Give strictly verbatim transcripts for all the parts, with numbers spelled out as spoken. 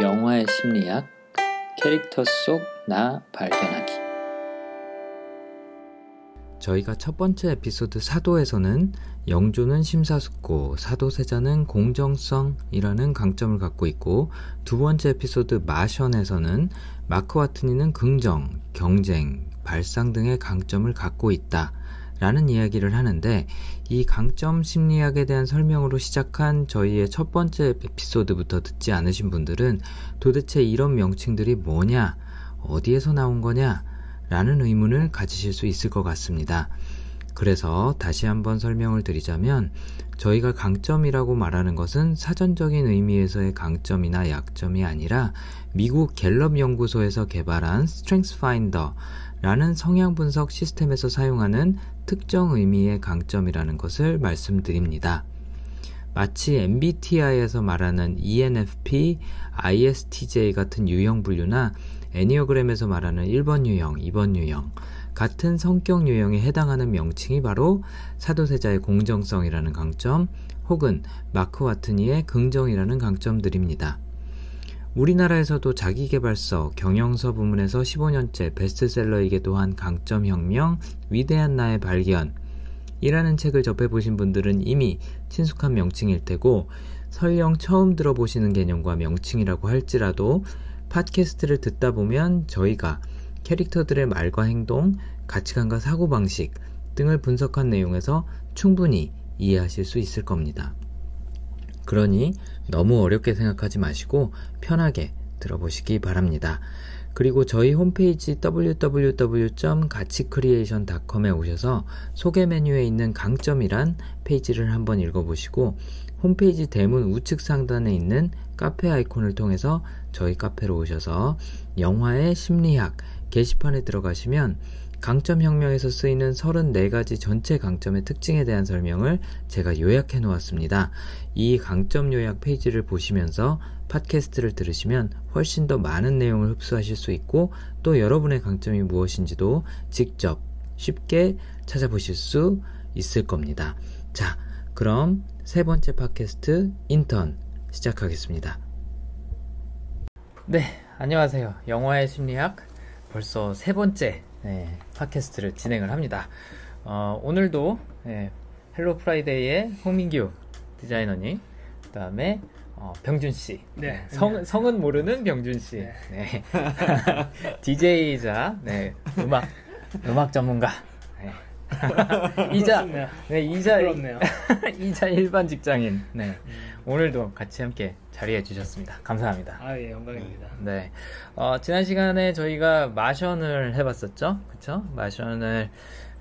영화의 심리학, 캐릭터 속 나 발견하기. 저희가 첫 번째 에피소드 사도에서는 영조는 심사숙고, 사도세자는 공정성이라는 강점을 갖고 있고, 두 번째 에피소드 마션에서는 마크 와트니는 긍정, 경쟁, 발상 등의 강점을 갖고 있다 라는 이야기를 하는데, 이 강점 심리학에 대한 설명으로 시작한 저희의 첫 번째 에피소드부터 듣지 않으신 분들은 도대체 이런 명칭들이 뭐냐, 어디에서 나온 거냐 라는 의문을 가지실 수 있을 것 같습니다. 그래서 다시 한번 설명을 드리자면, 저희가 강점이라고 말하는 것은 사전적인 의미에서의 강점이나 약점이 아니라 미국 갤럽 연구소에서 개발한 Strengths Finder 라는 성향 분석 시스템에서 사용하는 특정 의미의 강점이라는 것을 말씀드립니다. 마치 엠비티아이에서 말하는 이엔에프피, 아이에스티제이 같은 유형 분류나 애니어그램에서 말하는 일 번 유형, 이 번 유형 같은 성격 유형에 해당하는 명칭이 바로 사도세자의 공정성이라는 강점 혹은 마크 와트니의 긍정이라는 강점들입니다. 우리나라에서도 자기계발서, 경영서 부문에서 십오 년째 베스트셀러이기도 또한 강점혁명, 위대한 나의 발견 이라는 책을 접해보신 분들은 이미 친숙한 명칭일 테고, 설령 처음 들어보시는 개념과 명칭이라고 할지라도 팟캐스트를 듣다 보면 저희가 캐릭터들의 말과 행동, 가치관과 사고방식 등을 분석한 내용에서 충분히 이해하실 수 있을 겁니다. 그러니 너무 어렵게 생각하지 마시고 편하게 들어보시기 바랍니다. 그리고 저희 홈페이지 더블유 더블유 더블유 점 가치크리에이션 닷컴에 오셔서 소개 메뉴에 있는 강점이란 페이지를 한번 읽어보시고, 홈페이지 대문 우측 상단에 있는 카페 아이콘을 통해서 저희 카페로 오셔서 영화의 심리학 게시판에 들어가시면 강점혁명에서 쓰이는 서른네 가지 전체 강점의 특징에 대한 설명을 제가 요약해 놓았습니다. 이 강점 요약 페이지를 보시면서 팟캐스트를 들으시면 훨씬 더 많은 내용을 흡수하실 수 있고, 또 여러분의 강점이 무엇인지도 직접 쉽게 찾아보실 수 있을 겁니다. 자, 그럼 세 번째 팟캐스트 인턴 시작하겠습니다. 네, 안녕하세요. 영화의 심리학 벌써 세 번째 네, 팟캐스트를 진행을 합니다. 어, 오늘도 네, 헬로 프라이데이의 홍민규 디자이너님, 그 다음에 어, 병준씨, 네, 성, 성은 모르는 병준씨, 네. 네. 디제이이자 네, 음악, 음악 전문가 네. 이자, 네, 이자, 이자 일반 직장인 네. 오늘도 같이 함께 자리해 주셨습니다. 감사합니다. 아, 예, 영광입니다. 네, 어, 지난 시간에 저희가 마션을 해봤었죠, 그렇죠? 마션을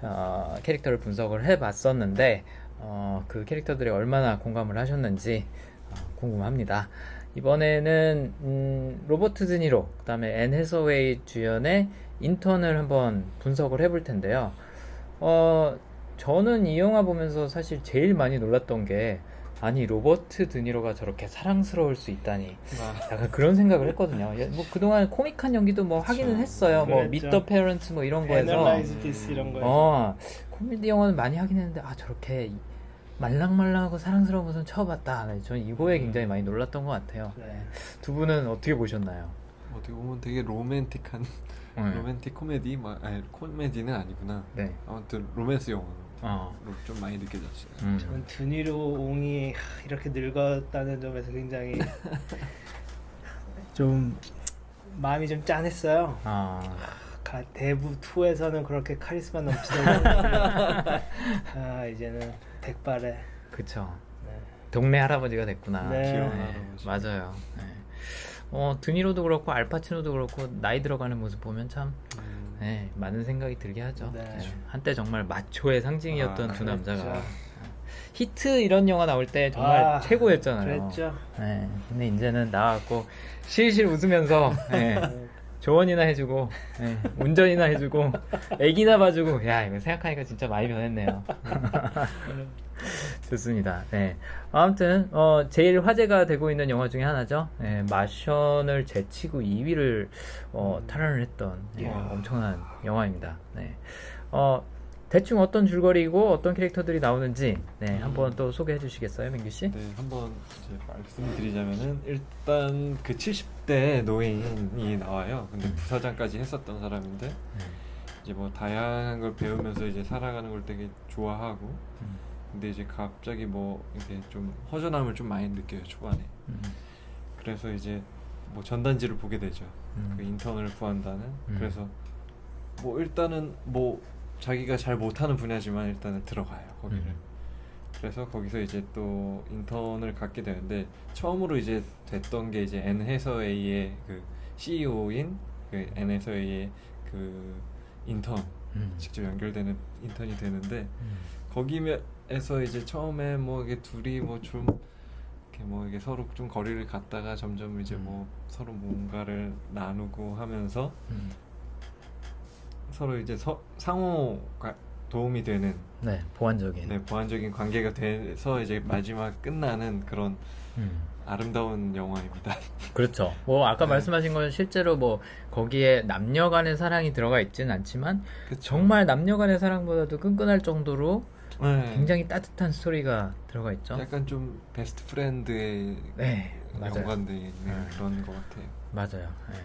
어, 캐릭터를 분석을 해봤었는데 어, 그 캐릭터들이 얼마나 공감을 하셨는지 어, 궁금합니다. 이번에는 음, 로버트 드니로, 그다음에 앤 해서웨이 주연의 인턴을 한번 분석을 해볼 텐데요. 어, 저는 이 영화 보면서 사실 제일 많이 놀랐던 게, 아니 로버트 드니로가 저렇게 사랑스러울 수 있다니 와. 약간 그런 생각을 했거든요. 뭐 그동안 코믹한 연기도 뭐 하기는 그렇죠. 했어요. 그랬죠. 뭐 Meet the Parents 뭐 이런 거에서 Analyze This 이런 거에서 어, 코미디 영화는 많이 하긴 했는데 아 저렇게 말랑말랑하고 사랑스러운 것은 처음 봤다. 저는 이거에 굉장히 많이 놀랐던 것 같아요. 네. 두 분은 어떻게 보셨나요? 어떻게 보면 되게 로맨틱한 네. 로맨틱 코미디? 아니 코미디는 아니구나. 네. 아무튼 로맨스 영화 어. 좀 많이 느껴졌어요. 음. 저는 드니로 옹이 이렇게 늙었다는 점에서 굉장히 좀 마음이 좀 짠했어요. 아. 가, 데뷔 투에서는 그렇게 카리스마 넘치던 아, 이제는 백발에 그쵸. 네. 동네 할아버지가 됐구나. 네. 귀여운 할아버지. 맞아요. 네. 어, 드니로도 그렇고 알파치노도 그렇고 나이 들어가는 모습 보면 참 음. 네, 많은 생각이 들게 하죠. 네. 네, 한때 정말 마초의 상징이었던 아, 두 남자가 그랬죠. 히트 이런 영화 나올 때 정말 아, 최고였잖아요. 그랬죠. 네, 근데 이제는 나왔고 실실 웃으면서 네, 조언이나 해주고 네, 운전이나 해주고 애기나 봐주고, 야 이거 생각하니까 진짜 많이 변했네요. 좋습니다. 네, 아무튼 어, 제일 화제가 되고 있는 영화 중에 하나죠. 네, 마션을 제치고 이 위를 어, 탈환을 했던 예, 엄청난 영화입니다. 네, 어, 대충 어떤 줄거리이고 어떤 캐릭터들이 나오는지 네, 한번 또 소개해 주시겠어요, 민규 씨? 네, 한번 이제 말씀드리자면은 일단 그 칠십 대 노인이 나와요. 근데 부사장까지 했었던 사람인데 이제 뭐 다양한 걸 배우면서 이제 살아가는 걸 되게 좋아하고 근데 이제 갑자기 뭐 이렇게 좀 허전함을 좀 많이 느껴요, 초반에. 그래서 이제 뭐 전단지를 보게 되죠. 그 인턴을 구한다는. 그래서 뭐 일단은 뭐 자기가 잘 못하는 분야지만 일단은 들어가요, 거기를. 음. 그래서 거기서 이제 또 인턴을 갖게 되는데 처음으로 이제 됐던 게 이제 앤 해서웨이의 그 씨이오인 그 앤 해서웨이의 그 인턴 음. 직접 연결되는 인턴이 되는데 음. 거기에서 이제 처음에 뭐 이게 둘이 뭐 좀 이렇게 뭐 이게 서로 좀 거리를 갔다가 점점 이제 음. 뭐 서로 뭔가를 나누고 하면서 음. 서로 이제 서, 상호 도움이 되는 네 보완적인 네 보완적인 관계가 돼서 이제 마지막 끝나는 그런 음. 아름다운 영화입니다. 그렇죠. 뭐 아까 네. 말씀하신 건 실제로 뭐 거기에 남녀간의 사랑이 들어가 있지는 않지만 그쵸. 정말 남녀간의 사랑보다도 끈끈할 정도로 네. 굉장히 따뜻한 스토리가 들어가 있죠. 약간 좀 베스트 프렌드의 네, 연관되어 있는 네. 그런 것 같아요. 맞아요. 네.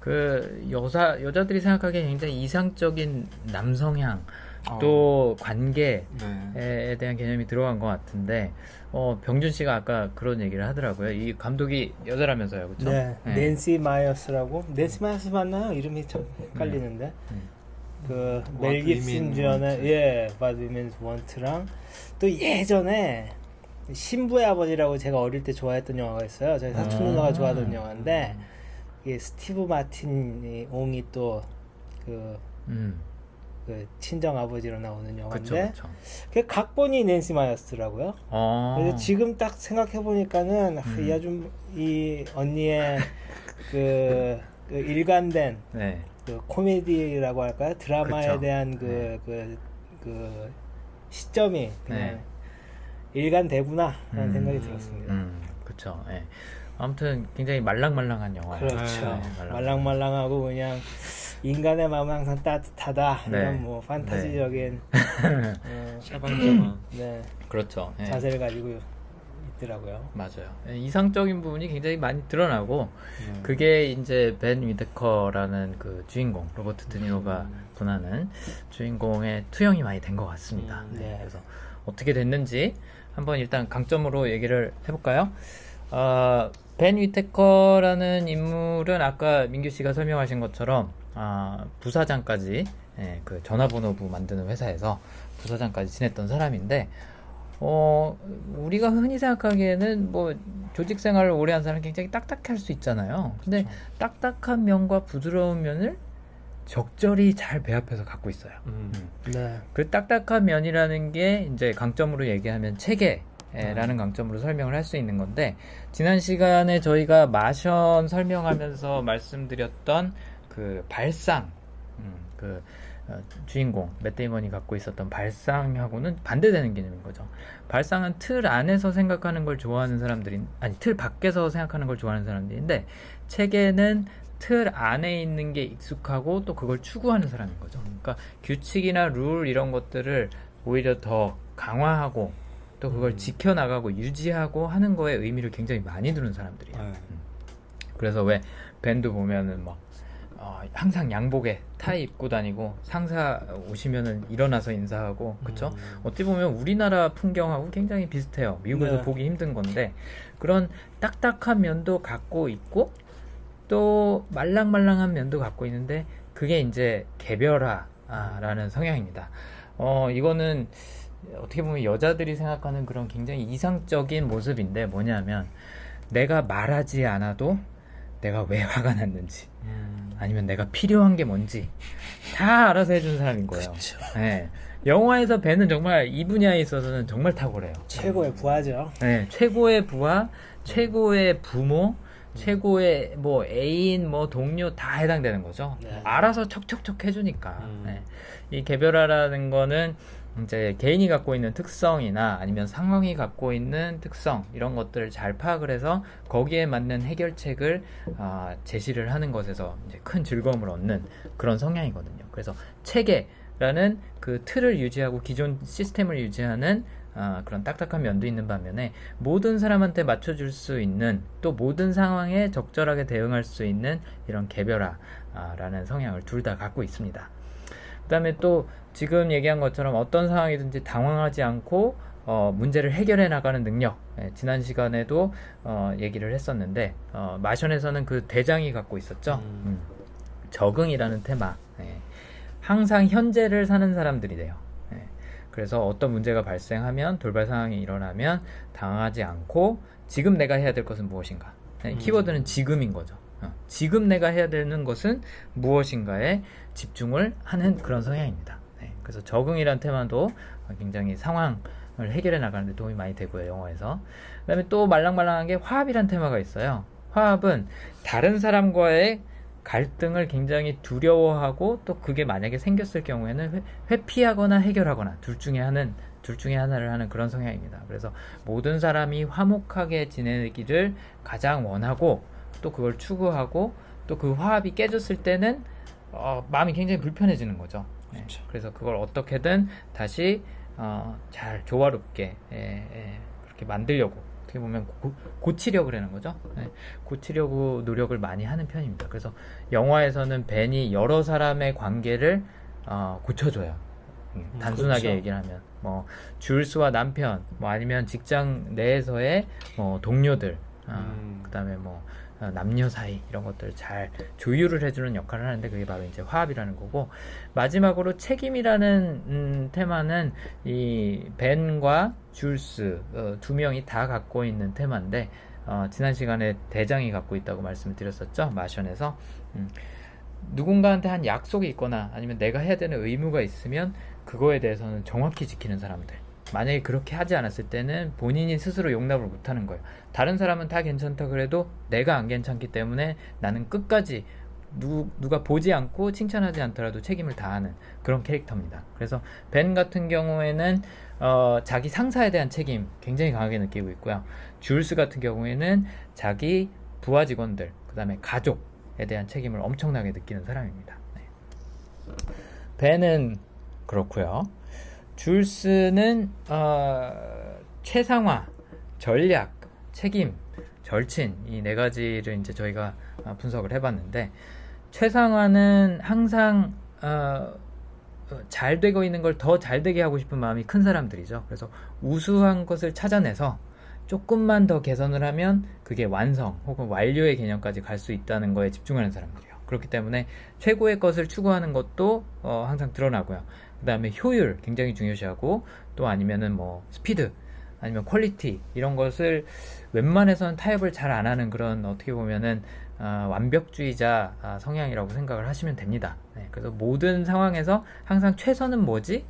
그 여사 여자들이 생각하기에 굉장히 이상적인 남성향 또 어. 관계에 네. 대한 개념이 들어간 것 같은데 어, 병준 씨가 아까 그런 얘기를 하더라고요. 이 감독이 여자라면서요, 그렇죠? 네. 네. 낸시 마이어스라고. 낸시 마이어스 맞나요? 이름이 참 헷갈리는데. 네. 그 멜 깁슨 주연의 예, What Women Want랑 또 예전에 신부의 아버지라고 제가 어릴 때 좋아했던 영화가 있어요. 저희 사촌 누나가 아~ 좋아하던 영화인데 음. 이게 스티브 마틴이 옹이 또 그 음. 그 친정 아버지로 나오는 영화인데 그 각본이 낸시 마이어스라고요. 아~ 그래서 지금 딱 생각해 보니까는 음. 이 아줌 이 언니의 그, 그 일관된 네. 그 코미디라고 할까요? 드라마에 그쵸. 대한 그, 네. 그, 그 시점이 그냥 네. 일관되구나 라는 음, 생각이 들었습니다. 음, 그렇죠. 예. 아무튼 굉장히 말랑말랑한 영화예요. 그렇죠. 네, 말랑말랑. 말랑말랑하고 그냥 인간의 마음은 항상 따뜻하다. 네. 이런 뭐 판타지적인 샤방샤방. 어, 네. 그렇죠. 예. 자세를 가지고 있더라고요. 맞아요. 예, 이상적인 부분이 굉장히 많이 드러나고 음. 그게 이제 벤 위테커라는 그 주인공 로버트 드니로가 음. 도나는 주인공의 투영이 많이 된 것 같습니다. 음, 네. 예, 그래서 어떻게 됐는지 한번 일단 강점으로 얘기를 해볼까요? 어, 벤 위테커라는 인물은 아까 민규 씨가 설명하신 것처럼 어, 부사장까지 예, 그 전화번호부 만드는 회사에서 부사장까지 지냈던 사람인데 어, 우리가 흔히 생각하기에는 뭐 조직 생활을 오래 한 사람 굉장히 딱딱할 수 있잖아요. 근데 그렇죠. 딱딱한 면과 부드러운 면을 적절히 잘 배합해서 갖고 있어요. 음. 음. 네. 그 딱딱한 면이라는 게 이제 강점으로 얘기하면 체계라는 네. 강점으로 설명을 할 수 있는 건데 지난 시간에 저희가 마션 설명하면서 말씀드렸던 그 발상 음, 그 어, 주인공 맷 데이먼이 갖고 있었던 발상하고는 반대되는 개념인 거죠. 발상은 틀 안에서 생각하는 걸 좋아하는 사람들이 아니 틀 밖에서 생각하는 걸 좋아하는 사람들인데 체계는 틀 안에 있는 게 익숙하고 또 그걸 추구하는 사람인 거죠. 그러니까 규칙이나 룰 이런 것들을 오히려 더 강화하고 또 그걸 음. 지켜나가고 유지하고 하는 거에 의미를 굉장히 많이 두는 사람들이에요. 음. 그래서 왜 밴드 보면은 막 어, 항상 양복에 타이 입고 다니고 상사 오시면은 일어나서 인사하고 그쵸? 음. 어찌 보면 우리나라 풍경하고 굉장히 비슷해요. 미국에서 네. 보기 힘든 건데 그런 딱딱한 면도 갖고 있고 또 말랑말랑한 면도 갖고 있는데 그게 이제 개별화라는 성향입니다. 어 이거는 어떻게 보면 여자들이 생각하는 그런 굉장히 이상적인 모습인데 뭐냐면 내가 말하지 않아도 내가 왜 화가 났는지 음. 아니면 내가 필요한 게 뭔지 다 알아서 해주는 사람인 거예요. 네. 영화에서 벤은 정말 이 분야에 있어서는 정말 탁월해요. 최고의 부하죠. 네, 최고의 부하, 최고의 부모 최고의 뭐 애인 뭐 동료 다 해당되는 거죠. 네. 알아서 척척척 해주니까 음. 네. 이 개별화라는 거는 이제 개인이 갖고 있는 특성이나 아니면 상황이 갖고 있는 특성 이런 것들을 잘 파악을 해서 거기에 맞는 해결책을 어, 제시를 하는 것에서 이제 큰 즐거움을 얻는 그런 성향이거든요. 그래서 체계 라는 그 틀을 유지하고 기존 시스템을 유지하는 아, 그런 딱딱한 면도 있는 반면에 모든 사람한테 맞춰줄 수 있는 또 모든 상황에 적절하게 대응할 수 있는 이런 개별화라는 성향을 둘 다 갖고 있습니다. 그 다음에 또 지금 얘기한 것처럼 어떤 상황이든지 당황하지 않고 어, 문제를 해결해 나가는 능력. 예, 지난 시간에도 어, 얘기를 했었는데 어, 마션에서는 그 대장이 갖고 있었죠. 음. 음. 적응이라는 테마. 예. 항상 현재를 사는 사람들이래요. 그래서 어떤 문제가 발생하면 돌발 상황이 일어나면 당황하지 않고 지금 내가 해야 될 것은 무엇인가. 음. 키워드는 지금인 거죠. 어. 지금 내가 해야 되는 것은 무엇인가에 집중을 하는 그런 성향입니다. 네. 그래서 적응이란 테마도 굉장히 상황을 해결해 나가는 데 도움이 많이 되고요. 영어에서. 그 다음에 또 말랑말랑한 게 화합이란 테마가 있어요. 화합은 다른 사람과의 갈등을 굉장히 두려워하고 또 그게 만약에 생겼을 경우에는 회, 회피하거나 해결하거나 둘 중에 하는 둘 중에 하나를 하는 그런 성향입니다. 그래서 모든 사람이 화목하게 지내기를 가장 원하고 또 그걸 추구하고 또 그 화합이 깨졌을 때는 어, 마음이 굉장히 불편해지는 거죠. 그렇죠. 예, 그래서 그걸 어떻게든 다시 어, 잘 조화롭게 예, 예, 그렇게 만들려고. 어떻게 보면 고, 고치려고 하는 거죠. 네. 고치려고 노력을 많이 하는 편입니다. 그래서 영화에서는 벤이 여러 사람의 관계를 어, 고쳐줘요. 음, 음, 단순하게 그렇죠. 얘기를 하면 뭐 줄스와 남편, 뭐 아니면 직장 내에서의 뭐 동료들, 어, 음. 그다음에 뭐 어, 남녀 사이 이런 것들을 잘 조율을 해주는 역할을 하는데 그게 바로 이제 화합이라는 거고 마지막으로 책임이라는 음, 테마는 이 벤과 줄스 어, 두 명이 다 갖고 있는 테마인데 어, 지난 시간에 대장이 갖고 있다고 말씀을 드렸었죠 마션에서 음, 누군가한테 한 약속이 있거나 아니면 내가 해야 되는 의무가 있으면 그거에 대해서는 정확히 지키는 사람들. 만약에 그렇게 하지 않았을 때는 본인이 스스로 용납을 못하는 거예요. 다른 사람은 다 괜찮다 그래도 내가 안 괜찮기 때문에 나는 끝까지 누, 누가 보지 않고 칭찬하지 않더라도 책임을 다하는 그런 캐릭터입니다. 그래서 벤 같은 경우에는 어, 자기 상사에 대한 책임 굉장히 강하게 느끼고 있고요. 줄스 같은 경우에는 자기 부하 직원들, 그 다음에 가족에 대한 책임을 엄청나게 느끼는 사람입니다. 네. 벤은 그렇고요. 줄스는 어, 최상화, 전략, 책임, 절친 이 네 가지를 이제 저희가 분석을 해봤는데 최상화는 항상 어, 잘 되고 있는 걸 더 잘 되게 하고 싶은 마음이 큰 사람들이죠. 그래서 우수한 것을 찾아내서 조금만 더 개선을 하면 그게 완성 혹은 완료의 개념까지 갈 수 있다는 거에 집중하는 사람들이에요. 그렇기 때문에 최고의 것을 추구하는 것도 어, 항상 드러나고요. 그 다음에 효율 굉장히 중요시하고 또 아니면은 뭐 스피드 아니면 퀄리티 이런 것을 웬만해서는 타협을 잘 안 하는 그런 어떻게 보면은 어, 완벽주의자 아, 성향이라고 생각을 하시면 됩니다. 네, 그래서 모든 상황에서 항상 최선은 뭐지?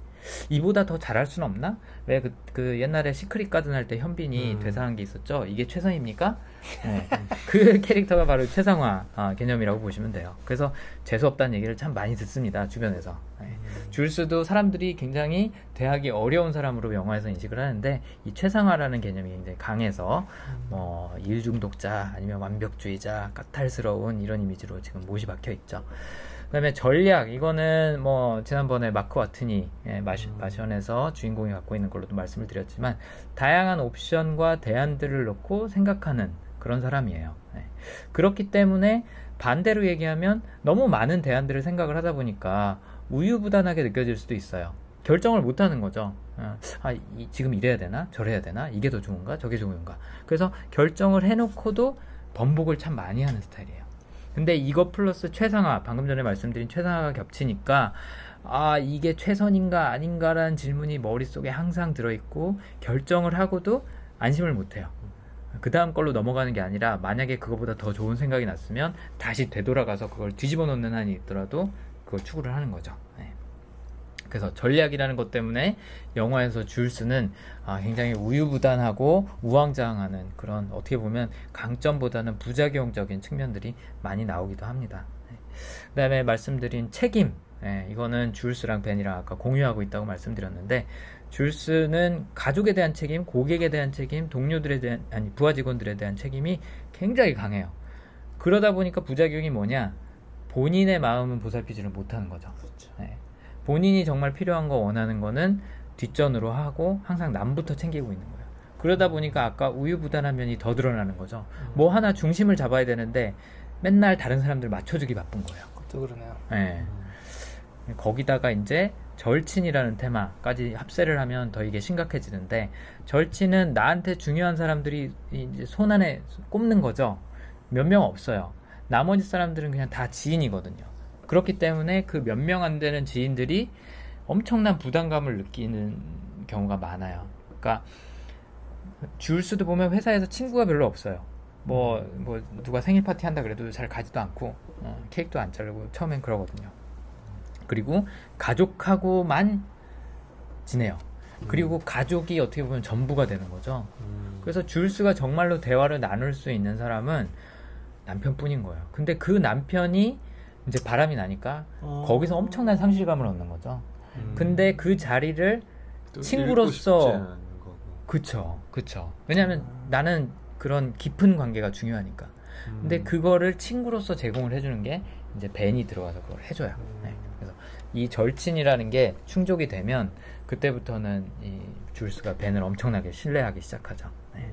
이보다 더 잘할 수는 없나? 왜 그 그 옛날에 시크릿 가든 할 때 현빈이 음. 대사한 게 있었죠. 이게 최선입니까? 네. 그 캐릭터가 바로 최상화 아, 개념이라고 보시면 돼요. 그래서 재수없다는 얘기를 참 많이 듣습니다. 주변에서. 네. 음. 줄스도 사람들이 굉장히 대하기 어려운 사람으로 영화에서 인식을 하는데 이 최상화라는 개념이 굉장히 강해서 음. 뭐 일 중독자 아니면 완벽주의자 까탈스러운 이런 이미지로 지금 못이 박혀 있죠. 그 다음에 전략, 이거는 뭐, 지난번에 마크 와트니, 예, 마션, 마션에서 주인공이 갖고 있는 걸로도 말씀을 드렸지만, 다양한 옵션과 대안들을 놓고 생각하는 그런 사람이에요. 예. 그렇기 때문에 반대로 얘기하면 너무 많은 대안들을 생각을 하다 보니까 우유부단하게 느껴질 수도 있어요. 결정을 못 하는 거죠. 아, 이, 지금 이래야 되나? 저래야 되나? 이게 더 좋은가? 저게 좋은가? 그래서 결정을 해놓고도 번복을 참 많이 하는 스타일이에요. 근데 이거 플러스 최상화, 방금 전에 말씀드린 최상화가 겹치니까 아 이게 최선인가 아닌가라는 질문이 머릿속에 항상 들어있고 결정을 하고도 안심을 못해요. 그 다음 걸로 넘어가는 게 아니라 만약에 그거보다 더 좋은 생각이 났으면 다시 되돌아가서 그걸 뒤집어 놓는 한이 있더라도 그걸 추구를 하는 거죠. 네. 그래서 전략이라는 것 때문에 영화에서 줄스는 아, 굉장히 우유부단하고 우왕좌왕하는 그런 어떻게 보면 강점보다는 부작용적인 측면들이 많이 나오기도 합니다. 네. 그 다음에 말씀드린 책임 네, 이거는 줄스랑 벤이랑 아까 공유하고 있다고 말씀드렸는데 줄스는 가족에 대한 책임, 고객에 대한 책임, 동료들에 대한 아니 부하 직원들에 대한 책임이 굉장히 강해요. 그러다 보니까 부작용이 뭐냐 본인의 마음은 보살피지를 못하는 거죠. 그렇죠. 네. 본인이 정말 필요한 거 원하는 거는 뒷전으로 하고 항상 남부터 챙기고 있는 거예요. 그러다 보니까 아까 우유부단한 면이 더 드러나는 거죠. 음. 뭐 하나 중심을 잡아야 되는데 맨날 다른 사람들 맞춰주기 바쁜 거예요. 그것도 그러네요. 네. 음. 거기다가 이제 절친이라는 테마까지 합세를 하면 더 이게 심각해지는데, 절친은 나한테 중요한 사람들이 이제 손안에 꼽는 거죠. 몇 명 없어요. 나머지 사람들은 그냥 다 지인이거든요. 그렇기 때문에 그 몇 명 안 되는 지인들이 엄청난 부담감을 느끼는 경우가 많아요. 그러니까 줄스도 보면 회사에서 친구가 별로 없어요. 뭐, 뭐 누가 생일 파티 한다 그래도 잘 가지도 않고, 어, 케이크도 안 자르고 처음엔 그러거든요. 그리고 가족하고만 지내요. 그리고 가족이 어떻게 보면 전부가 되는 거죠. 그래서 줄스가 정말로 대화를 나눌 수 있는 사람은 남편뿐인 거예요. 근데 그 남편이 이제 바람이 나니까 어... 거기서 엄청난 상실감을 얻는 거죠. 음... 근데 그 자리를 친구로서 그쵸, 그쵸. 왜냐하면 음... 나는 그런 깊은 관계가 중요하니까. 음... 근데 그거를 친구로서 제공을 해주는 게 이제 벤이 들어가서 그걸 해줘요. 음... 네. 그래서 이 절친이라는 게 충족이 되면 그때부터는 이 줄스가 벤을 엄청나게 신뢰하기 시작하죠. 네.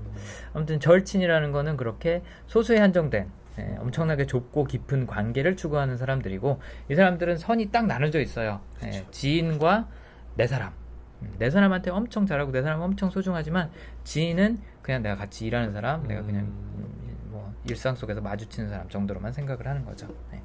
아무튼 절친이라는 거는 그렇게 소수에 한정된, 네, 엄청나게 좁고 깊은 관계를 추구하는 사람들이고, 이 사람들은 선이 딱 나눠져 있어요. 네, 지인과 내 사람. 내 사람한테 엄청 잘하고 내 사람 엄청 소중하지만, 지인은 그냥 내가 같이 일하는 사람, 음... 내가 그냥 뭐 일상 속에서 마주치는 사람 정도로만 생각을 하는 거죠. 네.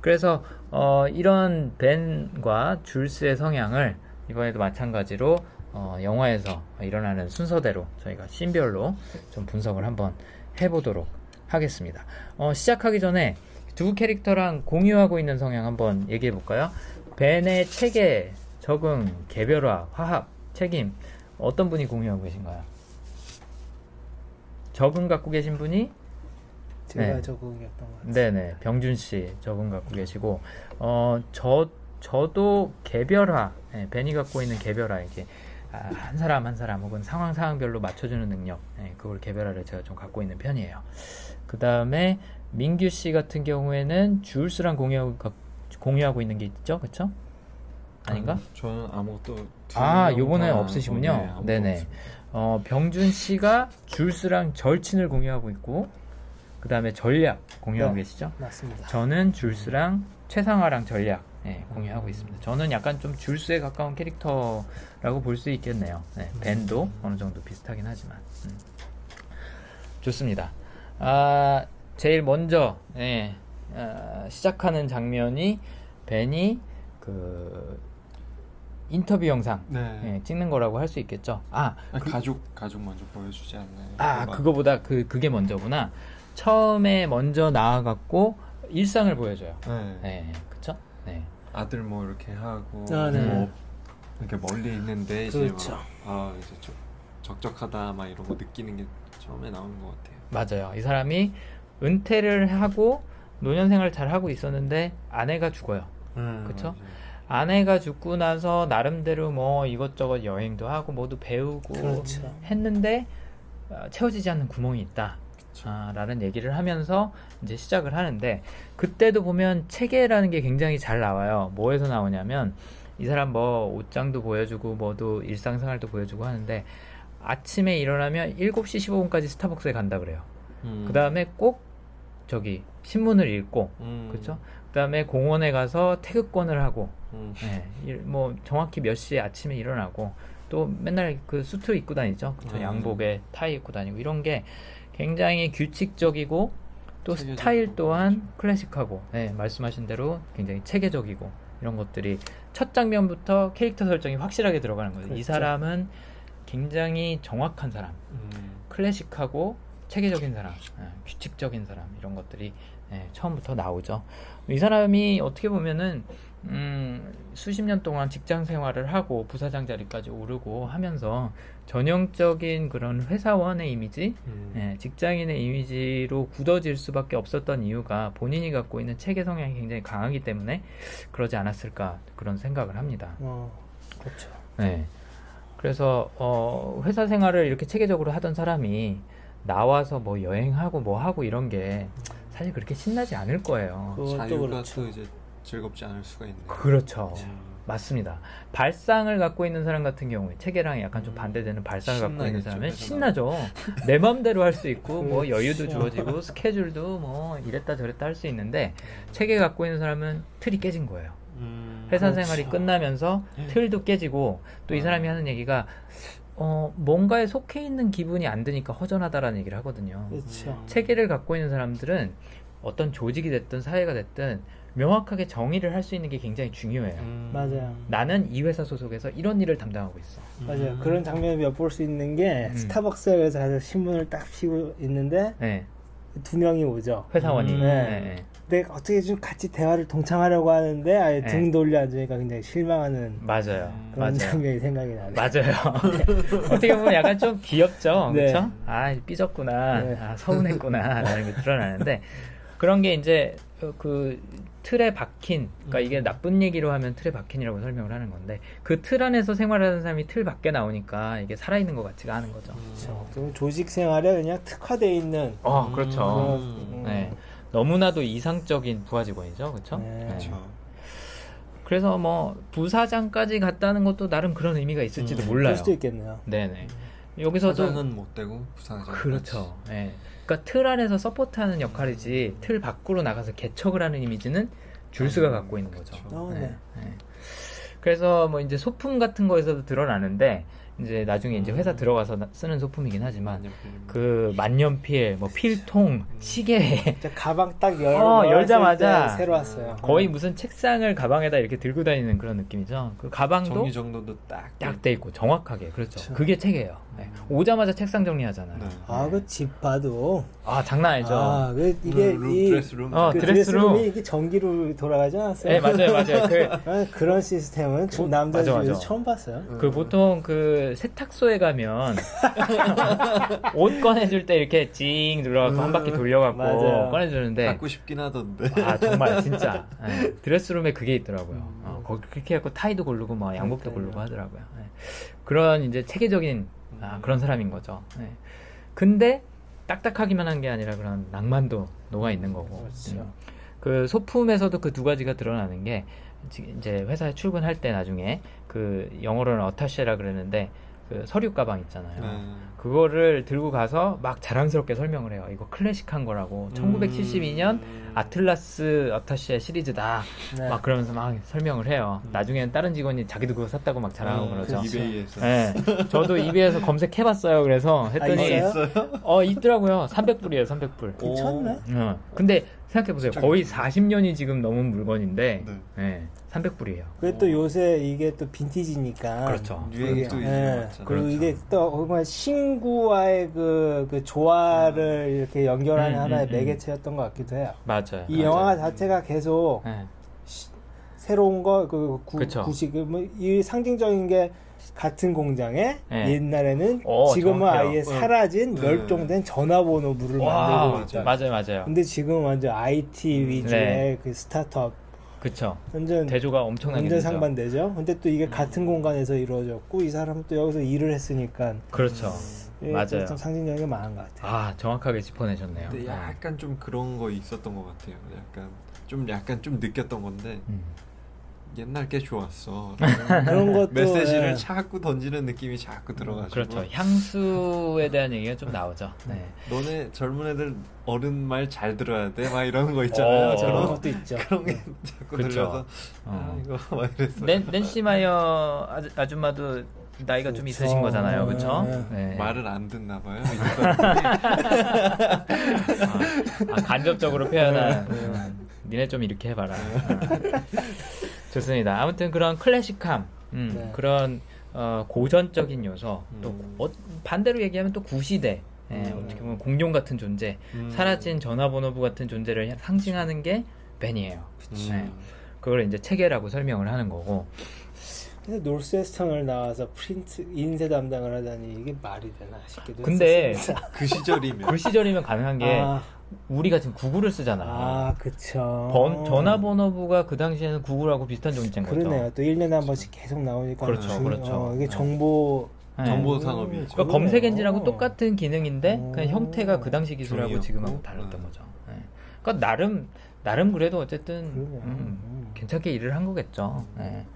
그래서 어, 이런 벤과 줄스의 성향을 이번에도 마찬가지로 어, 영화에서 일어나는 순서대로 저희가 씬별로 좀 분석을 한번 해보도록 하겠습니다. 어, 시작하기 전에 두 캐릭터랑 공유하고 있는 성향 한번 얘기해 볼까요? 벤의 체계, 적응, 개별화, 화합, 책임, 어떤 분이 공유하고 계신가요? 적응 갖고 계신 분이? 제가 네. 적응이었던 것 같아요. 네네, 병준 씨 적응 갖고 계시고, 어, 저, 저도 개별화, 네, 벤이 갖고 있는 개별화, 이게 아, 한 사람 한 사람 혹은 상황 상황별로 맞춰주는 능력, 네, 그걸 개별화를 제가 좀 갖고 있는 편이에요. 그 다음에 민규 씨 같은 경우에는 줄스랑 공유하고, 공유하고 있는 게 있죠? 그쵸? 아닌가? 아니, 저는 아무것도... 아, 요번에 없으시군요. 네, 네네. 어, 병준 씨가 줄스랑 절친을 공유하고 있고, 그 다음에 전략 공유하고 네, 계시죠? 맞습니다. 저는 줄스랑 최상화랑 전략, 네, 공유하고 음. 있습니다. 저는 약간 좀 줄스에 가까운 캐릭터라고 볼 수 있겠네요. 네, 벤도 음. 어느 정도 비슷하긴 하지만. 음. 좋습니다. 아, 제일 먼저, 예, 아, 시작하는 장면이 벤이 그 인터뷰 영상, 네, 예, 찍는 거라고 할 수 있겠죠. 아, 아니, 그, 가족 가족 먼저 보여주지 않나요? 아, 그거보다 그 그게 먼저구나. 처음에 먼저 나와갖고 일상을 보여줘요. 네, 예, 그렇죠. 네, 아들 뭐 이렇게 하고, 아, 네, 뭐 이렇게 멀리 있는데 이제 막, 아, 이제 좀 적적하다 막 이런 거 느끼는 게 처음에 나오는 것 같아요. 맞아요. 이 사람이 은퇴를 하고 노년생활을 잘 하고 있었는데 아내가 죽어요. 음, 그쵸? 맞아요. 아내가 죽고 나서 나름대로 뭐 이것저것 여행도 하고 모두 배우고 그렇죠. 했는데 채워지지 않는 구멍이 있다. 아, 라는 얘기를 하면서 이제 시작을 하는데, 그때도 보면 체계라는 게 굉장히 잘 나와요. 뭐에서 나오냐면 이 사람 뭐 옷장도 보여주고 뭐도 일상생활도 보여주고 하는데, 아침에 일어나면 일곱 시 십오 분까지 스타벅스에 간다 그래요. 음. 그 다음에 꼭 저기 신문을 읽고, 음. 그렇죠? 그 다음에 공원에 가서 태극권을 하고, 음. 네, 일, 뭐 정확히 몇 시에 아침에 일어나고, 또 맨날 그 수트 입고 다니죠. 그쵸? 음. 양복에 타이 입고 다니고, 이런 게 굉장히 규칙적이고 또 스타일 또한 거겠죠. 클래식하고, 네, 말씀하신 대로 굉장히 체계적이고, 이런 것들이 첫 장면부터 캐릭터 설정이 확실하게 들어가는 거예요. 그렇죠. 이 사람은 굉장히 정확한 사람, 음. 클래식하고 체계적인 사람, 예, 규칙적인 사람, 이런 것들이 예, 처음부터 나오죠. 이 사람이 어떻게 보면은 음, 수십 년 동안 직장 생활을 하고 부사장 자리까지 오르고 하면서 전형적인 그런 회사원의 이미지, 음. 예, 직장인의 이미지로 굳어질 수밖에 없었던 이유가 본인이 갖고 있는 체계 성향이 굉장히 강하기 때문에 그러지 않았을까, 그런 생각을 합니다. 어, 그렇죠. 예. 그래서 어, 회사 생활을 이렇게 체계적으로 하던 사람이 나와서 뭐 여행하고 뭐 하고 이런 게 사실 그렇게 신나지 않을 거예요. 자유가 그렇죠. 또 이제 즐겁지 않을 수가 있네요. 그렇죠. 그렇죠. 맞습니다. 발상을 갖고 있는 사람 같은 경우에 체계랑 약간 좀 반대되는 발상을 갖고 있는 사람은 신나죠. 내 마음대로 할 수 있고 뭐 여유도 주어지고 스케줄도 뭐 이랬다 저랬다 할 수 있는데, 체계 갖고 있는 사람은 틀이 깨진 거예요. 회사 생활이 끝나면서 틀도 깨지고, 또 이 사람이 하는 얘기가 어, 뭔가에 속해 있는 기분이 안 드니까 허전하다라는 얘기를 하거든요. 그쵸. 체계를 갖고 있는 사람들은 어떤 조직이 됐든 사회가 됐든 명확하게 정의를 할 수 있는 게 굉장히 중요해요. 음. 맞아요. 나는 이 회사 소속에서 이런 일을 담당하고 있어. 음. 맞아요. 그런 장면을 엿볼 수 있는 게 음. 스타벅스에서 가서 신문을 딱 펴고 있는데 네. 두 명이 오죠. 회사원이. 음. 네. 네. 근데 어떻게 좀 같이 대화를 동참하려고 하는데 아예 네. 등 돌려 앉으니까 굉장히 실망하는 맞아요. 그런 맞아요. 장면이 생각이 나네요. 맞아요. 어떻게 보면 약간 좀 귀엽죠. 네. 그렇죠? 아, 삐졌구나. 네. 아, 서운했구나. 라는 게 드러나는데 그런 게 이제 그 틀에 박힌, 그러니까 이게 나쁜 얘기로 하면 틀에 박힌이라고 설명을 하는 건데, 그 틀 안에서 생활하는 사람이 틀 밖에 나오니까 이게 살아있는 것 같지가 않은 거죠. 그렇죠. 그럼 조직 생활에 그냥 특화되어 있는. 어, 그렇죠. 음. 네. 너무나도 이상적인 부하직원이죠. 그렇죠? 네. 네. 그래서 뭐 부사장까지 갔다는 것도 나름 그런 의미가 있을지도 음, 몰라요. 그럴 수도 있겠네요. 네네. 여기서도 부사장은 못 되고 부사장까지. 그렇죠. 네. 그러니까 틀 안에서 서포트하는 역할이지 틀 밖으로 나가서 개척을 하는 이미지는 줄스가 갖고 있는 거죠. 어, 네. 네. 그래서 뭐 이제 소품 같은 거에서도 드러나는데, 이제 나중에 이제 회사 들어가서 쓰는 소품이긴 하지만 만년필. 그 만년필, 뭐 필통, 시계, 가방 딱 열, 어, 열자마자 새로 왔어요. 거의 무슨 책상을 가방에다 이렇게 들고 다니는 그런 느낌이죠. 그 가방도 정리 정도도 딱 딱 돼 있고 정확하게. 그렇죠. 그렇죠. 그게 책이에요. 네. 오자마자 책상 정리하잖아요. 네. 아, 그 집 봐도 아 장난 아니죠. 아, 그 이게 룸, 이 드레스룸, 어, 그 드레스룸. 드레스룸이 이게 전기로 돌아가지 않았어요? 네, 맞아요, 맞아요. 그, 그런 시스템은 그, 남자 집에서 처음 봤어요. 그 보통 그 세탁소에 가면 옷 꺼내줄 때 이렇게 찡 눌러서 한 바퀴 돌려갖고 맞아요. 꺼내주는데 갖고 싶긴 하던데. 아 정말 진짜 네. 드레스룸에 그게 있더라고요. 어, 거기 그렇게 해갖고 타이도 고르고 막 양복도 고르고 하더라고요. 네. 그런 이제 체계적인 아, 그런 사람인 거죠. 네. 근데 딱딱하기만 한 게 아니라 그런 낭만도 녹아 있는 거고. 그렇죠. 음. 그 소품에서도 그 두 가지가 드러나는 게, 이제 회사에 출근할 때 나중에 그 영어로는 어타쉐라 그러는데 그 서류 가방 있잖아요. 음. 그거를 들고 가서 막 자랑스럽게 설명을 해요. 이거 클래식한 거라고. 음. 천구백칠십이 년 아틀라스 어타쉐 시리즈다. 네. 막 그러면서 막 설명을 해요. 음. 나중에는 다른 직원이 자기도 그거 샀다고 막 자랑하고 음, 그러죠. 그 이베이에서. 네. 저도 이베이에서 검색해봤어요. 그래서 했더니 아, 있어요? 어 있더라고요. 삼백 불이에요. 삼백 불. 괜찮네. 응. 근데 생각해보세요. 거의 사십 년이 지금 넘은 물건인데 네. 네, 삼백 불이에요. 그게 또 요새 이게 또 빈티지니까. 그렇죠. 유행도 네. 그리고 그렇죠. 이게 또 신구와의 그, 그 조화를 음. 이렇게 연결하는 음, 하나의 음, 매개체였던 것 같기도 해요. 맞아요. 이 맞아요. 영화 자체가 계속 네. 시, 새로운 거, 그 구, 구식, 뭐 이 상징적인 게 같은 공장에 네. 옛날에는 오, 지금은 정확해요. 아예 사라진 네. 멸종된 전화번호부를 와, 만들고 있죠. 맞아요, 맞아요. 근데 지금은 완전 아이티 위주의 네. 그 스타트업. 그렇죠. 완전 대조가 엄청나게 완전 되죠. 상반되죠. 근데 또 이게 음. 같은 공간에서 이루어졌고 이 사람은 또 여기서 일을 했으니까. 그렇죠. 예, 맞아요. 좀 상징력이 많은 것 같아요. 아 정확하게 짚어내셨네요. 근데 약간 아. 좀 그런 거 있었던 것 같아요. 약간 좀 약간 좀 느꼈던 건데. 음. 옛날 게 좋았어. 그런 것도 메시지를 네. 자꾸 던지는 느낌이 자꾸 들어가지고. 그렇죠. 향수에 대한 얘기가 좀 나오죠. 네. 너네 젊은 애들 어른 말 잘 들어야 돼. 막 이런 거 있잖아요. 어, 저런 것도 있죠. 그런 게 자꾸 그렇죠. 들려서 어. 아, 이거 막 이랬어. 낸, 낸시 마이어 아주, 아줌마도 나이가 그렇죠. 좀 있으신 거잖아요. 그렇죠? 네. 네. 말을 안 듣나 봐요. 아, 아, 간접적으로 표현한 네. 네. 니네 좀 이렇게 해봐라. 아. 좋습니다. 아무튼 그런 클래식함, 음, 네. 그런 어, 고전적인 요소, 음. 또 어, 반대로 얘기하면 또 구시대, 예, 음. 어떻게 보면 공룡 같은 존재, 음. 사라진 전화번호부 같은 존재를 상징하는 게 벤이에요. 네. 그걸 이제 체계라고 설명을 하는 거고. 근데 노스웨스턴을 나와서 프린트 인쇄 담당을 하다니 이게 말이 되나 싶기도 했어요. 근데 그 시절이면 그 시절이면 가능한 게. 아. 우리가 지금 구글을 쓰잖아. 아, 그쵸. 번, 전화번호부가 그 당시에는 구글하고 비슷한 존재인 거죠. 그러네요. 또 일 년에 한 번씩 계속 나오니까. 그렇죠, 주, 그렇죠. 어, 이게 정보. 네. 정보 산업이죠. 그러니까 검색 엔진하고 똑같은 기능인데, 오. 그냥 형태가 그 당시 기술하고 지금하고 달랐던 네. 거죠. 네. 그러니까 나름, 나름 그래도 어쨌든, 음, 괜찮게 일을 한 거겠죠. 네.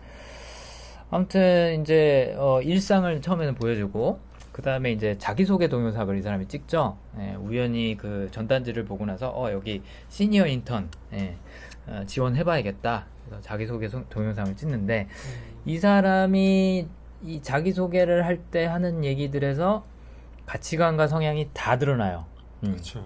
아무튼 이제 어, 일상을 처음에는 보여주고 그 다음에 이제 자기소개 동영상을 이 사람이 찍죠. 예, 우연히 그 전단지를 보고 나서 어 여기 시니어 인턴 예, 어, 지원해봐야겠다. 그래서 자기소개 소, 동영상을 찍는데 이 사람이 이 자기소개를 할 때 하는 얘기들에서 가치관과 성향이 다 드러나요. 음. 그렇죠.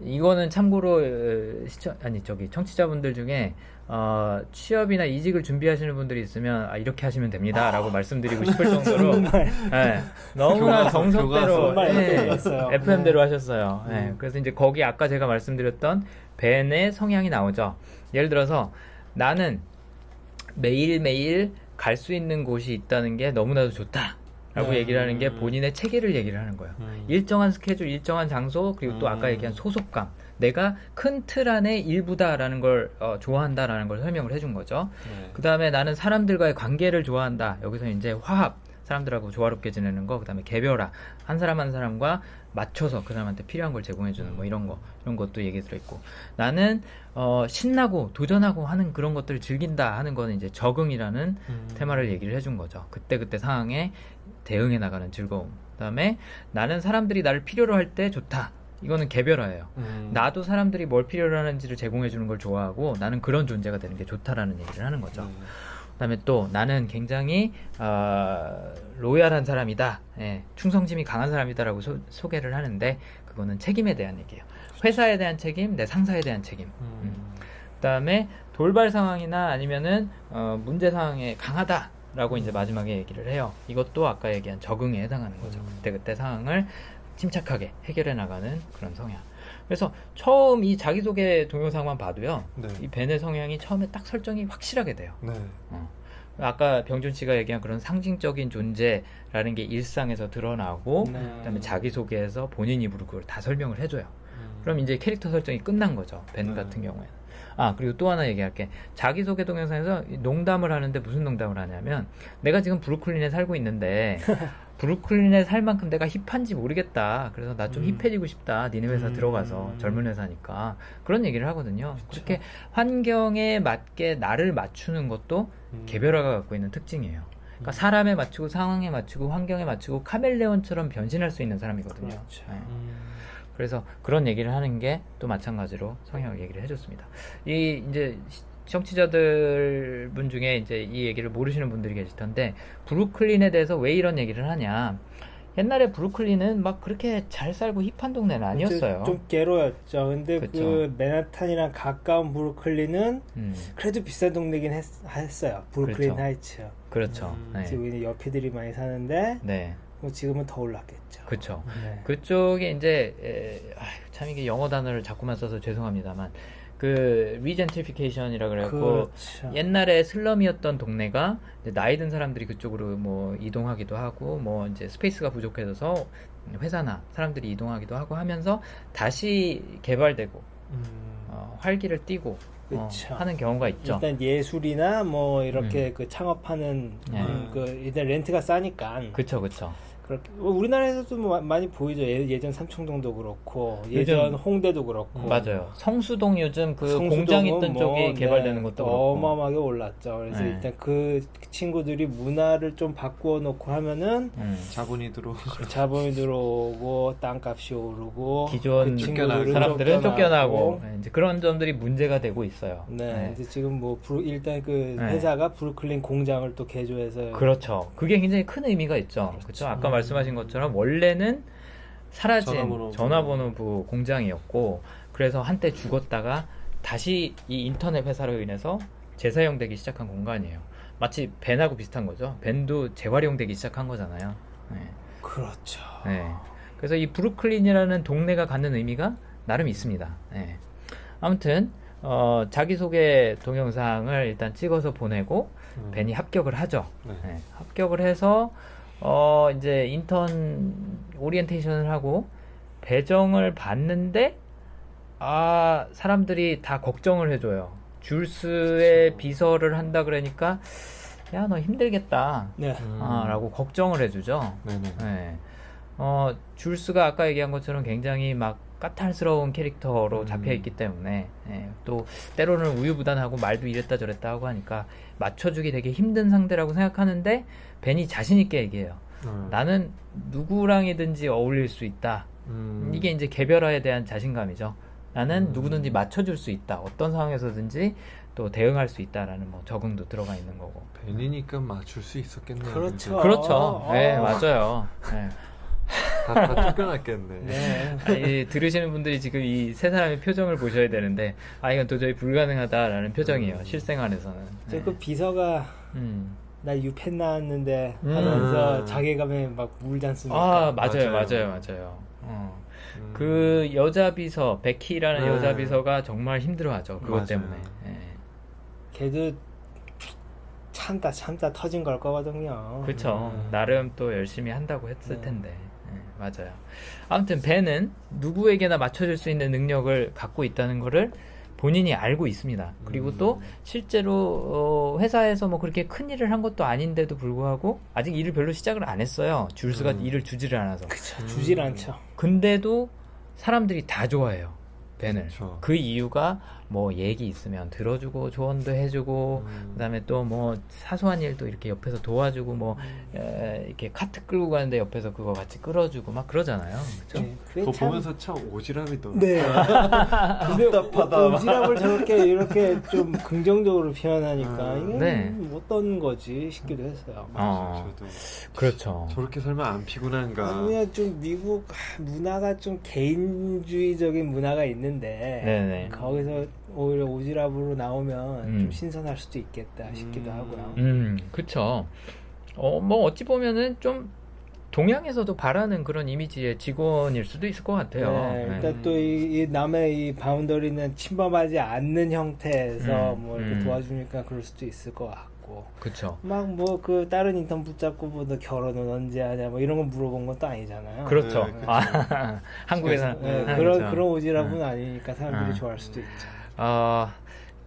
이거는 참고로 시청 아니 저기 청취자분들 중에 어, 취업이나 이직을 준비하시는 분들이 있으면 아, 이렇게 하시면 됩니다라고 아, 말씀드리고 싶을 정도로 네, 너무나 정석대로 네, 에프엠대로 네. 하셨어요. 네. 네. 그래서 이제 거기 아까 제가 말씀드렸던 벤의 성향이 나오죠. 예를 들어서 나는 매일매일 갈 수 있는 곳이 있다는 게 너무나도 좋다. 라고 네. 얘기를 하는 게 본인의 체계를 얘기를 하는 거예요. 음. 일정한 스케줄, 일정한 장소, 그리고 또 음. 아까 얘기한 소속감. 내가 큰 틀 안의 일부다라는 걸 어, 좋아한다라는 걸 설명을 해준 거죠. 네. 그 다음에 나는 사람들과의 관계를 좋아한다. 여기서 이제 화합, 사람들하고 조화롭게 지내는 거, 그 다음에 개별화, 한 사람 한 사람과 맞춰서 그 사람한테 필요한 걸 제공해주는 뭐 이런 거, 이런 것도 얘기 들어있고. 나는 어, 신나고 도전하고 하는 그런 것들을 즐긴다 하는 거는 이제 적응이라는 음. 테마를 얘기를 해준 거죠. 그때그때 상황에 대응해 나가는 즐거움. 그 다음에 나는 사람들이 나를 필요로 할 때 좋다. 이거는 개별화예요. 음. 나도 사람들이 뭘 필요로 하는지를 제공해 주는 걸 좋아하고 나는 그런 존재가 되는 게 좋다라는 얘기를 하는 거죠. 음. 그 다음에 또 나는 굉장히 어, 로얄한 사람이다. 예, 충성심이 강한 사람이다 라고 소, 소개를 하는데 그거는 책임에 대한 얘기예요. 회사에 대한 책임, 내 상사에 대한 책임. 음. 음. 그 다음에 돌발 상황이나 아니면은 어, 문제 상황에 강하다. 라고 이제 마지막에 얘기를 해요. 이것도 아까 얘기한 적응에 해당하는 거죠. 그때그때 그때 상황을 침착하게 해결해 나가는 그런 성향. 그래서 처음 이 자기소개 동영상만 봐도요. 네. 이 벤의 성향이 처음에 딱 설정이 확실하게 돼요. 네. 어. 아까 병준 씨가 얘기한 그런 상징적인 존재라는 게 일상에서 드러나고 네. 그다음에 자기소개에서 본인 입으로 그걸 다 설명을 해줘요. 음. 그럼 이제 캐릭터 설정이 끝난 거죠. 벤 네. 같은 경우에는. 아, 그리고 또 하나 얘기할게. 자기소개 동영상에서 농담을 하는데 무슨 농담을 하냐면 내가 지금 브루클린에 살고 있는데 브루클린에 살 만큼 내가 힙한지 모르겠다. 그래서 나 좀 음. 힙해지고 싶다. 니네 회사 음. 들어가서 젊은 회사니까. 그런 얘기를 하거든요. 그쵸. 그렇게 환경에 맞게 나를 맞추는 것도 음. 개별화가 갖고 있는 특징이에요. 그러니까 음. 사람에 맞추고 상황에 맞추고 환경에 맞추고 카멜레온처럼 변신할 수 있는 사람이거든요. 그래서 그런 얘기를 하는 게 또 마찬가지로 성향을 얘기를 해줬습니다. 이 이제 청취자들 분 중에 이제 이 얘기를 모르시는 분들이 계실 텐데 브루클린에 대해서 왜 이런 얘기를 하냐? 옛날에 브루클린은 막 그렇게 잘 살고 힙한 동네는 아니었어요. 좀 괴로웠죠. 근데 그쵸. 그 맨하탄이랑 가까운 브루클린은 음. 그래도 비싼 동네긴 했, 했어요. 브루클린 그렇죠. 하이츠요. 그렇죠. 음, 네. 지금 여피들이 많이 사는데. 네. 뭐 지금은 더 올랐겠죠. 그렇죠. 네. 그쪽에 이제 에, 아유, 참 이게 영어 단어를 자꾸만 써서 죄송합니다만 그 리젠트리피케이션이라 그래갖고 그렇죠. 옛날에 슬럼이었던 동네가 이제 나이 든 사람들이 그쪽으로 뭐 이동하기도 하고 뭐 이제 스페이스가 부족해져서 회사나 사람들이 이동하기도 하고 하면서 다시 개발되고 음. 어, 활기를 띠고 어, 하는 경우가 있죠. 일단 예술이나 뭐 이렇게 음. 그 창업하는 네. 음, 그 일단 렌트가 싸니까. 그렇죠, 그렇죠. 우리나라에서도 뭐 많이 보이죠. 예전 삼청동도 그렇고 예전 홍대도 그렇고 음, 맞아요. 성수동 요즘 그 공장 있던 뭐, 쪽이 개발되는 네, 것도 그렇고 어마어마하게 올랐죠. 그래서 네. 일단 그 친구들이 문화를 좀 바꾸어 놓고 하면은 음, 자본이 들어오고 자본이 들어오고 땅값이 오르고 기존 그 쫓겨나고, 사람들은 쫓겨나고 네, 이제 그런 점들이 문제가 되고 있어요. 네, 네. 이제 지금 뭐 브루, 일단 그 회사가 네. 브루클린 공장을 또 개조해서 그렇죠. 그게 굉장히 큰 의미가 있죠. 그렇죠. 그렇죠? 아까 음. 말씀하신 것처럼 원래는 사라진 전화번호부. 전화번호부 공장이었고 그래서 한때 죽었다가 다시 이 인터넷 회사로 인해서 재사용되기 시작한 공간이에요. 마치 벤하고 비슷한 거죠. 벤도 재활용되기 시작한 거잖아요. 네. 그렇죠. 네. 그래서 이 브루클린이라는 동네가 갖는 의미가 나름 있습니다. 네. 아무튼 어, 자기소개 동영상을 일단 찍어서 보내고 음. 벤이 합격을 하죠. 네. 네. 합격을 해서 어 이제 인턴 오리엔테이션을 하고 배정을 받는데 아 사람들이 다 걱정을 해줘요. 줄스의 그렇죠. 비서를 한다 그러니까 야 너 힘들겠다 네. 음. 아, 라고 걱정을 해주죠. 네네. 네. 어 줄스가 아까 얘기한 것처럼 굉장히 막 까탈스러운 캐릭터로 잡혀있기 때문에 예, 또 때로는 우유부단하고 말도 이랬다 저랬다 하고 하니까 맞춰주기 되게 힘든 상대라고 생각하는데 벤이 자신있게 얘기해요. 음. 나는 누구랑이든지 어울릴 수 있다. 음. 이게 이제 개별화에 대한 자신감이죠. 나는 음. 누구든지 맞춰줄 수 있다. 어떤 상황에서든지 또 대응할 수 있다라는 뭐 적응도 들어가 있는 거고. 벤이니까 맞출 수 있었겠네요. 그렇죠. 그렇죠. 그렇죠. 아. 네, 맞아요. 네. 다, 다 쫓겨났겠네. 네. 아니, 들으시는 분들이 지금 이 세 사람의 표정을 보셔야 되는데 아 이건 도저히 불가능하다라는 표정이에요. 음. 실생활에서는. 저 그 네. 비서가 음. 나 유펜 나왔는데 하면서 음. 자괴감에 막 울지 않습니까? 아 맞아요, 맞아요, 맞아요. 맞아요. 어. 음. 그 여자 비서 베키라는 네. 여자 비서가 정말 힘들어하죠. 그것 맞아요. 때문에. 네. 걔도 참다 참다 터진 걸 거거든요. 그렇죠. 음. 나름 또 열심히 한다고 했을 네. 텐데. 맞아요. 아무튼 벤은 누구에게나 맞춰줄 수 있는 능력을 갖고 있다는 거를 본인이 알고 있습니다. 그리고 음. 또 실제로 어, 회사에서 뭐 그렇게 큰 일을 한 것도 아닌데도 불구하고 아직 일을 별로 시작을 안 했어요. 줄스가 음. 일을 주지를 않아서. 그쵸. 주지를 않죠. 근데도 사람들이 다 좋아해요. 벤을. 그쵸. 그 이유가 뭐 얘기 있으면 들어주고 조언도 해주고 음. 그다음에 또 뭐 사소한 일도 이렇게 옆에서 도와주고 뭐 에, 이렇게 카트 끌고 가는데 옆에서 그거 같이 끌어주고 막 그러잖아요. 그렇죠? 네, 그거 참... 보면서 참 오지랖이더라고요. 네. 답답하다. 오지랖을 저렇게 이렇게 좀 긍정적으로 표현하니까 음. 이건 네. 어떤 거지 싶기도 했어요. 아, 저도. 그렇죠. 저렇게 설마 안 피곤한가? 아니야, 좀 미국 문화가 좀 개인주의적인 문화가 있는데 네네. 거기서 오히려 오지랖으로 나오면 음. 좀 신선할 수도 있겠다 싶기도 하고요. 음, 그쵸. 어, 뭐 어찌 보면은 좀 동양에서도 바라는 그런 이미지의 직원일 수도 있을 것 같아요. 네, 일단 네. 또 이, 이 남의 이 바운더리는 침범하지 않는 형태에서 음, 뭐 이렇게 음. 도와주니까 그럴 수도 있을 것 같고. 그쵸. 막 뭐 그 다른 인턴 붙잡고 뭐 너 결혼은 언제 하냐 뭐 이런 거 물어본 것도 아니잖아요. 그렇죠. 네, 아, 한국에서는 네, 네, 그런 그렇죠. 그런 오지랖은 음. 아니니까 사람들이 음. 좋아할 수도 있죠. 어,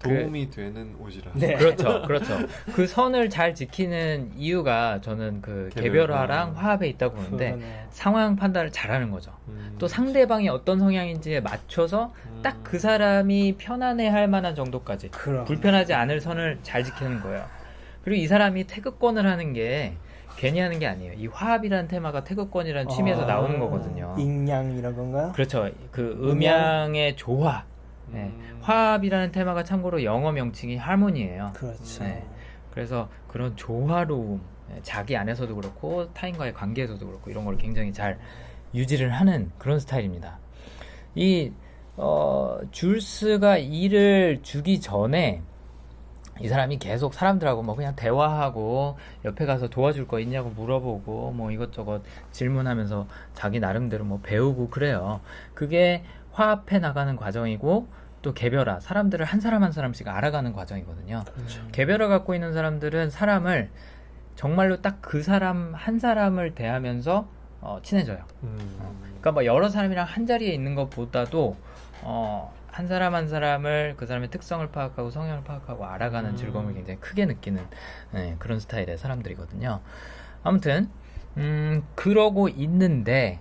도움이 그, 되는 오지랖. 네. 그렇죠, 그렇죠. 그 선을 잘 지키는 이유가 저는 그 개별화랑 화합에 있다고 보는데 그러네. 상황 판단을 잘하는 거죠. 음. 또 상대방이 어떤 성향인지에 맞춰서 음. 딱 그 사람이 편안해할 만한 정도까지 그럼. 불편하지 않을 선을 잘 지키는 거예요. 그리고 이 사람이 태극권을 하는 게 괜히 하는 게 아니에요. 이 화합이라는 테마가 태극권이라는 취미에서 아, 나오는 거거든요. 잉양 이런 건가요? 그렇죠. 그 음양의 조화. 네. 화합이라는 테마가 참고로 영어 명칭이 하모니예요. 그렇죠. 네. 그래서 그런 조화로움, 자기 안에서도 그렇고 타인과의 관계에서도 그렇고 이런 걸 굉장히 잘 유지를 하는 그런 스타일입니다. 이 어, 줄스가 일을 주기 전에 이 사람이 계속 사람들하고 뭐 그냥 대화하고 옆에 가서 도와줄 거 있냐고 물어보고 뭐 이것저것 질문하면서 자기 나름대로 뭐 배우고 그래요. 그게 화합해 나가는 과정이고 또 개별화, 사람들을 한 사람 한 사람씩 알아가는 과정이거든요. 그렇죠. 개별화 갖고 있는 사람들은 사람을 정말로 딱 그 사람 한 사람을 대하면서 어, 친해져요. 음. 어, 그러니까 뭐 여러 사람이랑 한 자리에 있는 것보다도 어, 한 사람 한 사람을 그 사람의 특성을 파악하고 성향을 파악하고 알아가는 음. 즐거움을 굉장히 크게 느끼는 네, 그런 스타일의 사람들이거든요. 아무튼 음, 그러고 있는데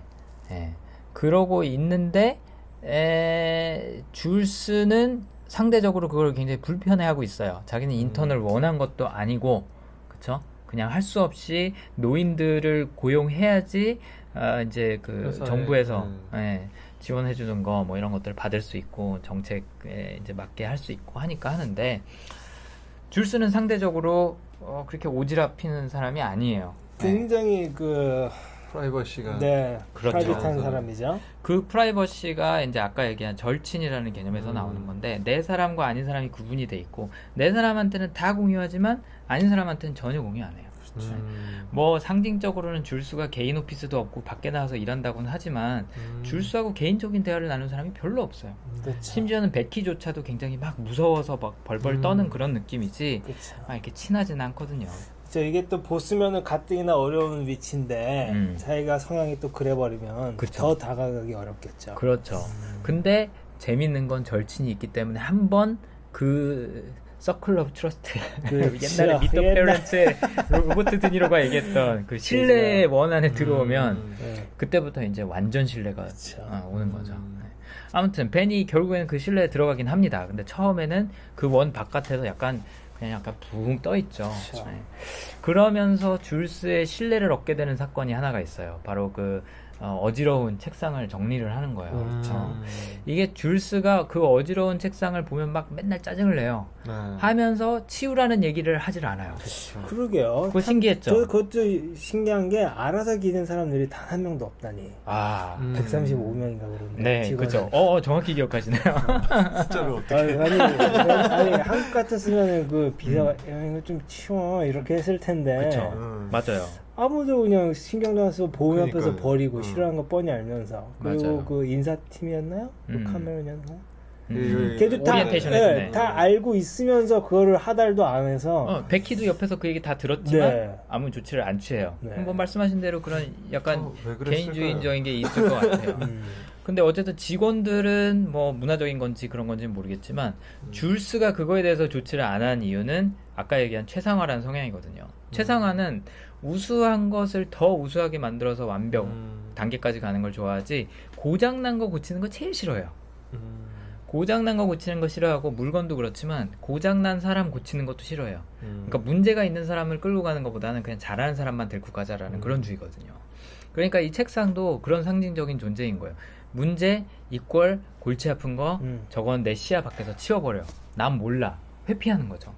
네, 그러고 있는데 에... 줄스는 상대적으로 그걸 굉장히 불편해하고 있어요. 자기는 인턴을 음. 원한 것도 아니고, 그쵸? 그냥 할 수 없이 노인들을 고용해야지 아, 이제 그 회사에, 정부에서 음. 예, 지원해주는 거 뭐 이런 것들을 받을 수 있고 정책에 이제 맞게 할 수 있고 하니까 하는데 줄스는 상대적으로 어, 그렇게 오지랖 피는 사람이 아니에요. 굉장히 예. 그. 프라이버시가 네, 그렇죠. 프라이빗한 사람이죠. 그 프라이버시가 이제 아까 얘기한 절친이라는 개념에서 음. 나오는 건데 내 사람과 아닌 사람이 구분이 돼 있고 내 사람한테는 다 공유하지만 아닌 사람한테는 전혀 공유 안 해요. 음. 뭐 상징적으로는 줄수가 개인 오피스도 없고 밖에 나와서 일한다고는 하지만 음. 줄수하고 개인적인 대화를 나누는 사람이 별로 없어요. 그쵸. 심지어는 베키조차도 굉장히 막 무서워서 막 벌벌 음. 떠는 그런 느낌이지 막 이렇게 친하지는 않거든요. 이게 또 보스면은 가뜩이나 어려운 위치인데 음. 자기가 성향이 또 그래버리면 그쵸. 더 다가가기 어렵겠죠. 그렇죠. 음. 근데 재밌는 건 절친이 있기 때문에 한번 그 서클 오브 트러스트 옛날에 미터 페어런츠의 로버트 드니로가 얘기했던 그 신뢰의 원 안에 들어오면 음. 네. 그때부터 이제 완전 신뢰가 어, 오는 거죠. 음. 네. 아무튼 벤이 결국에는 그 실내에 들어가긴 합니다. 근데 처음에는 그 원 바깥에서 약간 그냥 약간 붕 떠있죠. 네. 그러면서 줄스의 신뢰를 얻게 되는 사건이 하나가 있어요. 바로 그 어, 어지러운 책상을 정리를 하는 거예요. 음. 어, 이게 줄스가 그 어지러운 책상을 보면 막 맨날 짜증을 내요. 음. 하면서 치우라는 얘기를 하질 않아요. 그쵸. 그러게요. 그거 신기했죠. 저, 그것도 신기한 게 알아서 기는 사람들이 단 한 명도 없다니. 아, 음. 백삼십오 명인가 그러는데. 네, 그렇죠. 어, 정확히 기억하시네요. 진짜로 어떻게? 아니, 아니, 아니, 한국 같았으면 그 비서가 음. 이거 좀 치워 이렇게 했을 텐데. 그렇죠. 음. 맞아요. 아무도 그냥 신경도 안 쓰고 보험 그러니까요. 앞에서 버리고 음. 싫어하는 거 뻔히 알면서 그리고 맞아요. 그 인사팀이었나요? 음. 그 카메라였나? 음. 걔도 다, 네, 다 알고 있으면서 그거를 하달도 안 해서 어, 백희도 옆에서 그 얘기 다 들었지만 네. 아무 조치를 안 취해요. 네. 한번 말씀하신 대로 그런 약간 어, 개인주의적인 게 있을 것 같아요. 음. 근데 어쨌든 직원들은 뭐 문화적인 건지 그런 건지는 모르겠지만 음. 줄스가 그거에 대해서 조치를 안 한 이유는 아까 얘기한 최상화라는 성향이거든요. 음. 최상화는 우수한 것을 더 우수하게 만들어서 완벽 음. 단계까지 가는 걸 좋아하지 고장난 거 고치는 거 제일 싫어해요. 음. 고장난 거 고치는 거 싫어하고 물건도 그렇지만 고장난 사람 고치는 것도 싫어해요. 음. 그러니까 문제가 있는 사람을 끌고 가는 것보다는 그냥 잘하는 사람만 데리고 가자라는 음. 그런 주의거든요. 그러니까 이 책상도 그런 상징적인 존재인 거예요. 문제, 이퀄, 골치 아픈 거 음. 저건 내 시야 밖에서 치워버려. 난 몰라. 회피하는 거죠.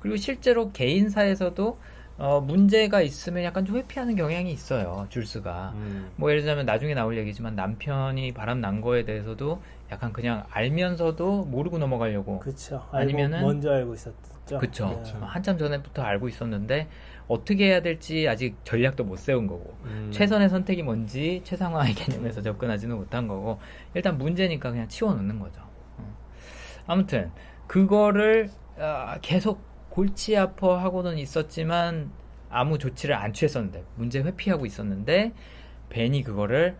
그리고 실제로 개인사에서도 어, 문제가 있으면 약간 좀 회피하는 경향이 있어요, 줄스가. 음. 뭐, 예를 들자면 나중에 나올 얘기지만 남편이 바람 난 거에 대해서도 약간 그냥 알면서도 모르고 넘어가려고. 그쵸. 아니면은. 먼저 알고 있었죠. 그쵸. 네. 한참 전에부터 알고 있었는데 어떻게 해야 될지 아직 전략도 못 세운 거고. 음. 최선의 선택이 뭔지 최상화의 개념에서 접근하지는 못한 거고. 일단 문제니까 그냥 치워놓는 거죠. 어. 아무튼, 그거를 어, 계속 골치 아파 하고는 있었지만 아무 조치를 안 취했었는데 문제 회피하고 있었는데 벤이 그거를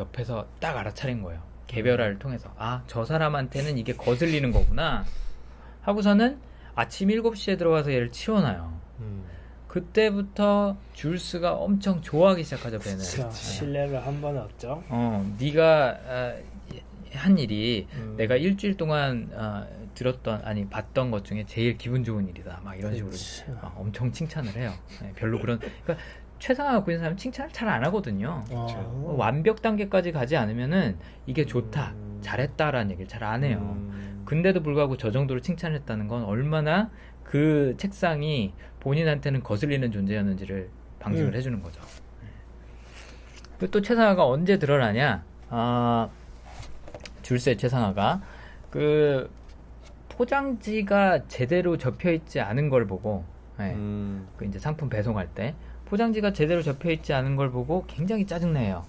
옆에서 딱 알아차린 거예요. 개별화를 통해서 아, 저 사람한테는 이게 거슬리는 거구나 하고서는 아침 일곱 시에 들어가서 얘를 치워놔요. 음. 그때부터 줄스가 엄청 좋아하기 시작하죠. 벤을. 그쵸, 신뢰를 한 번 얻죠. 어, 네가 어, 한 일이 음. 내가 일주일 동안 어, 들었던 아니 봤던 것 중에 제일 기분 좋은 일이다 막 이런 식으로 막 엄청 칭찬을 해요. 네, 별로 그런 그러니까 최상화 갖고 있는 사람은 칭찬을 잘 안 하거든요. 어, 완벽 단계까지 가지 않으면은 이게 좋다 음. 잘했다라는 얘기를 잘 안 해요. 음. 근데도 불구하고 저 정도로 칭찬을 했다는 건 얼마나 그 책상이 본인한테는 거슬리는 존재였는지를 방증을 음. 해주는 거죠. 네. 그리고 또 최상화가 언제 드러나냐 아, 줄세 최상화가 그 포장지가 제대로 접혀있지 않은 걸 보고, 네. 음. 그 이제 상품 배송할 때, 포장지가 제대로 접혀있지 않은 걸 보고 굉장히 짜증내요.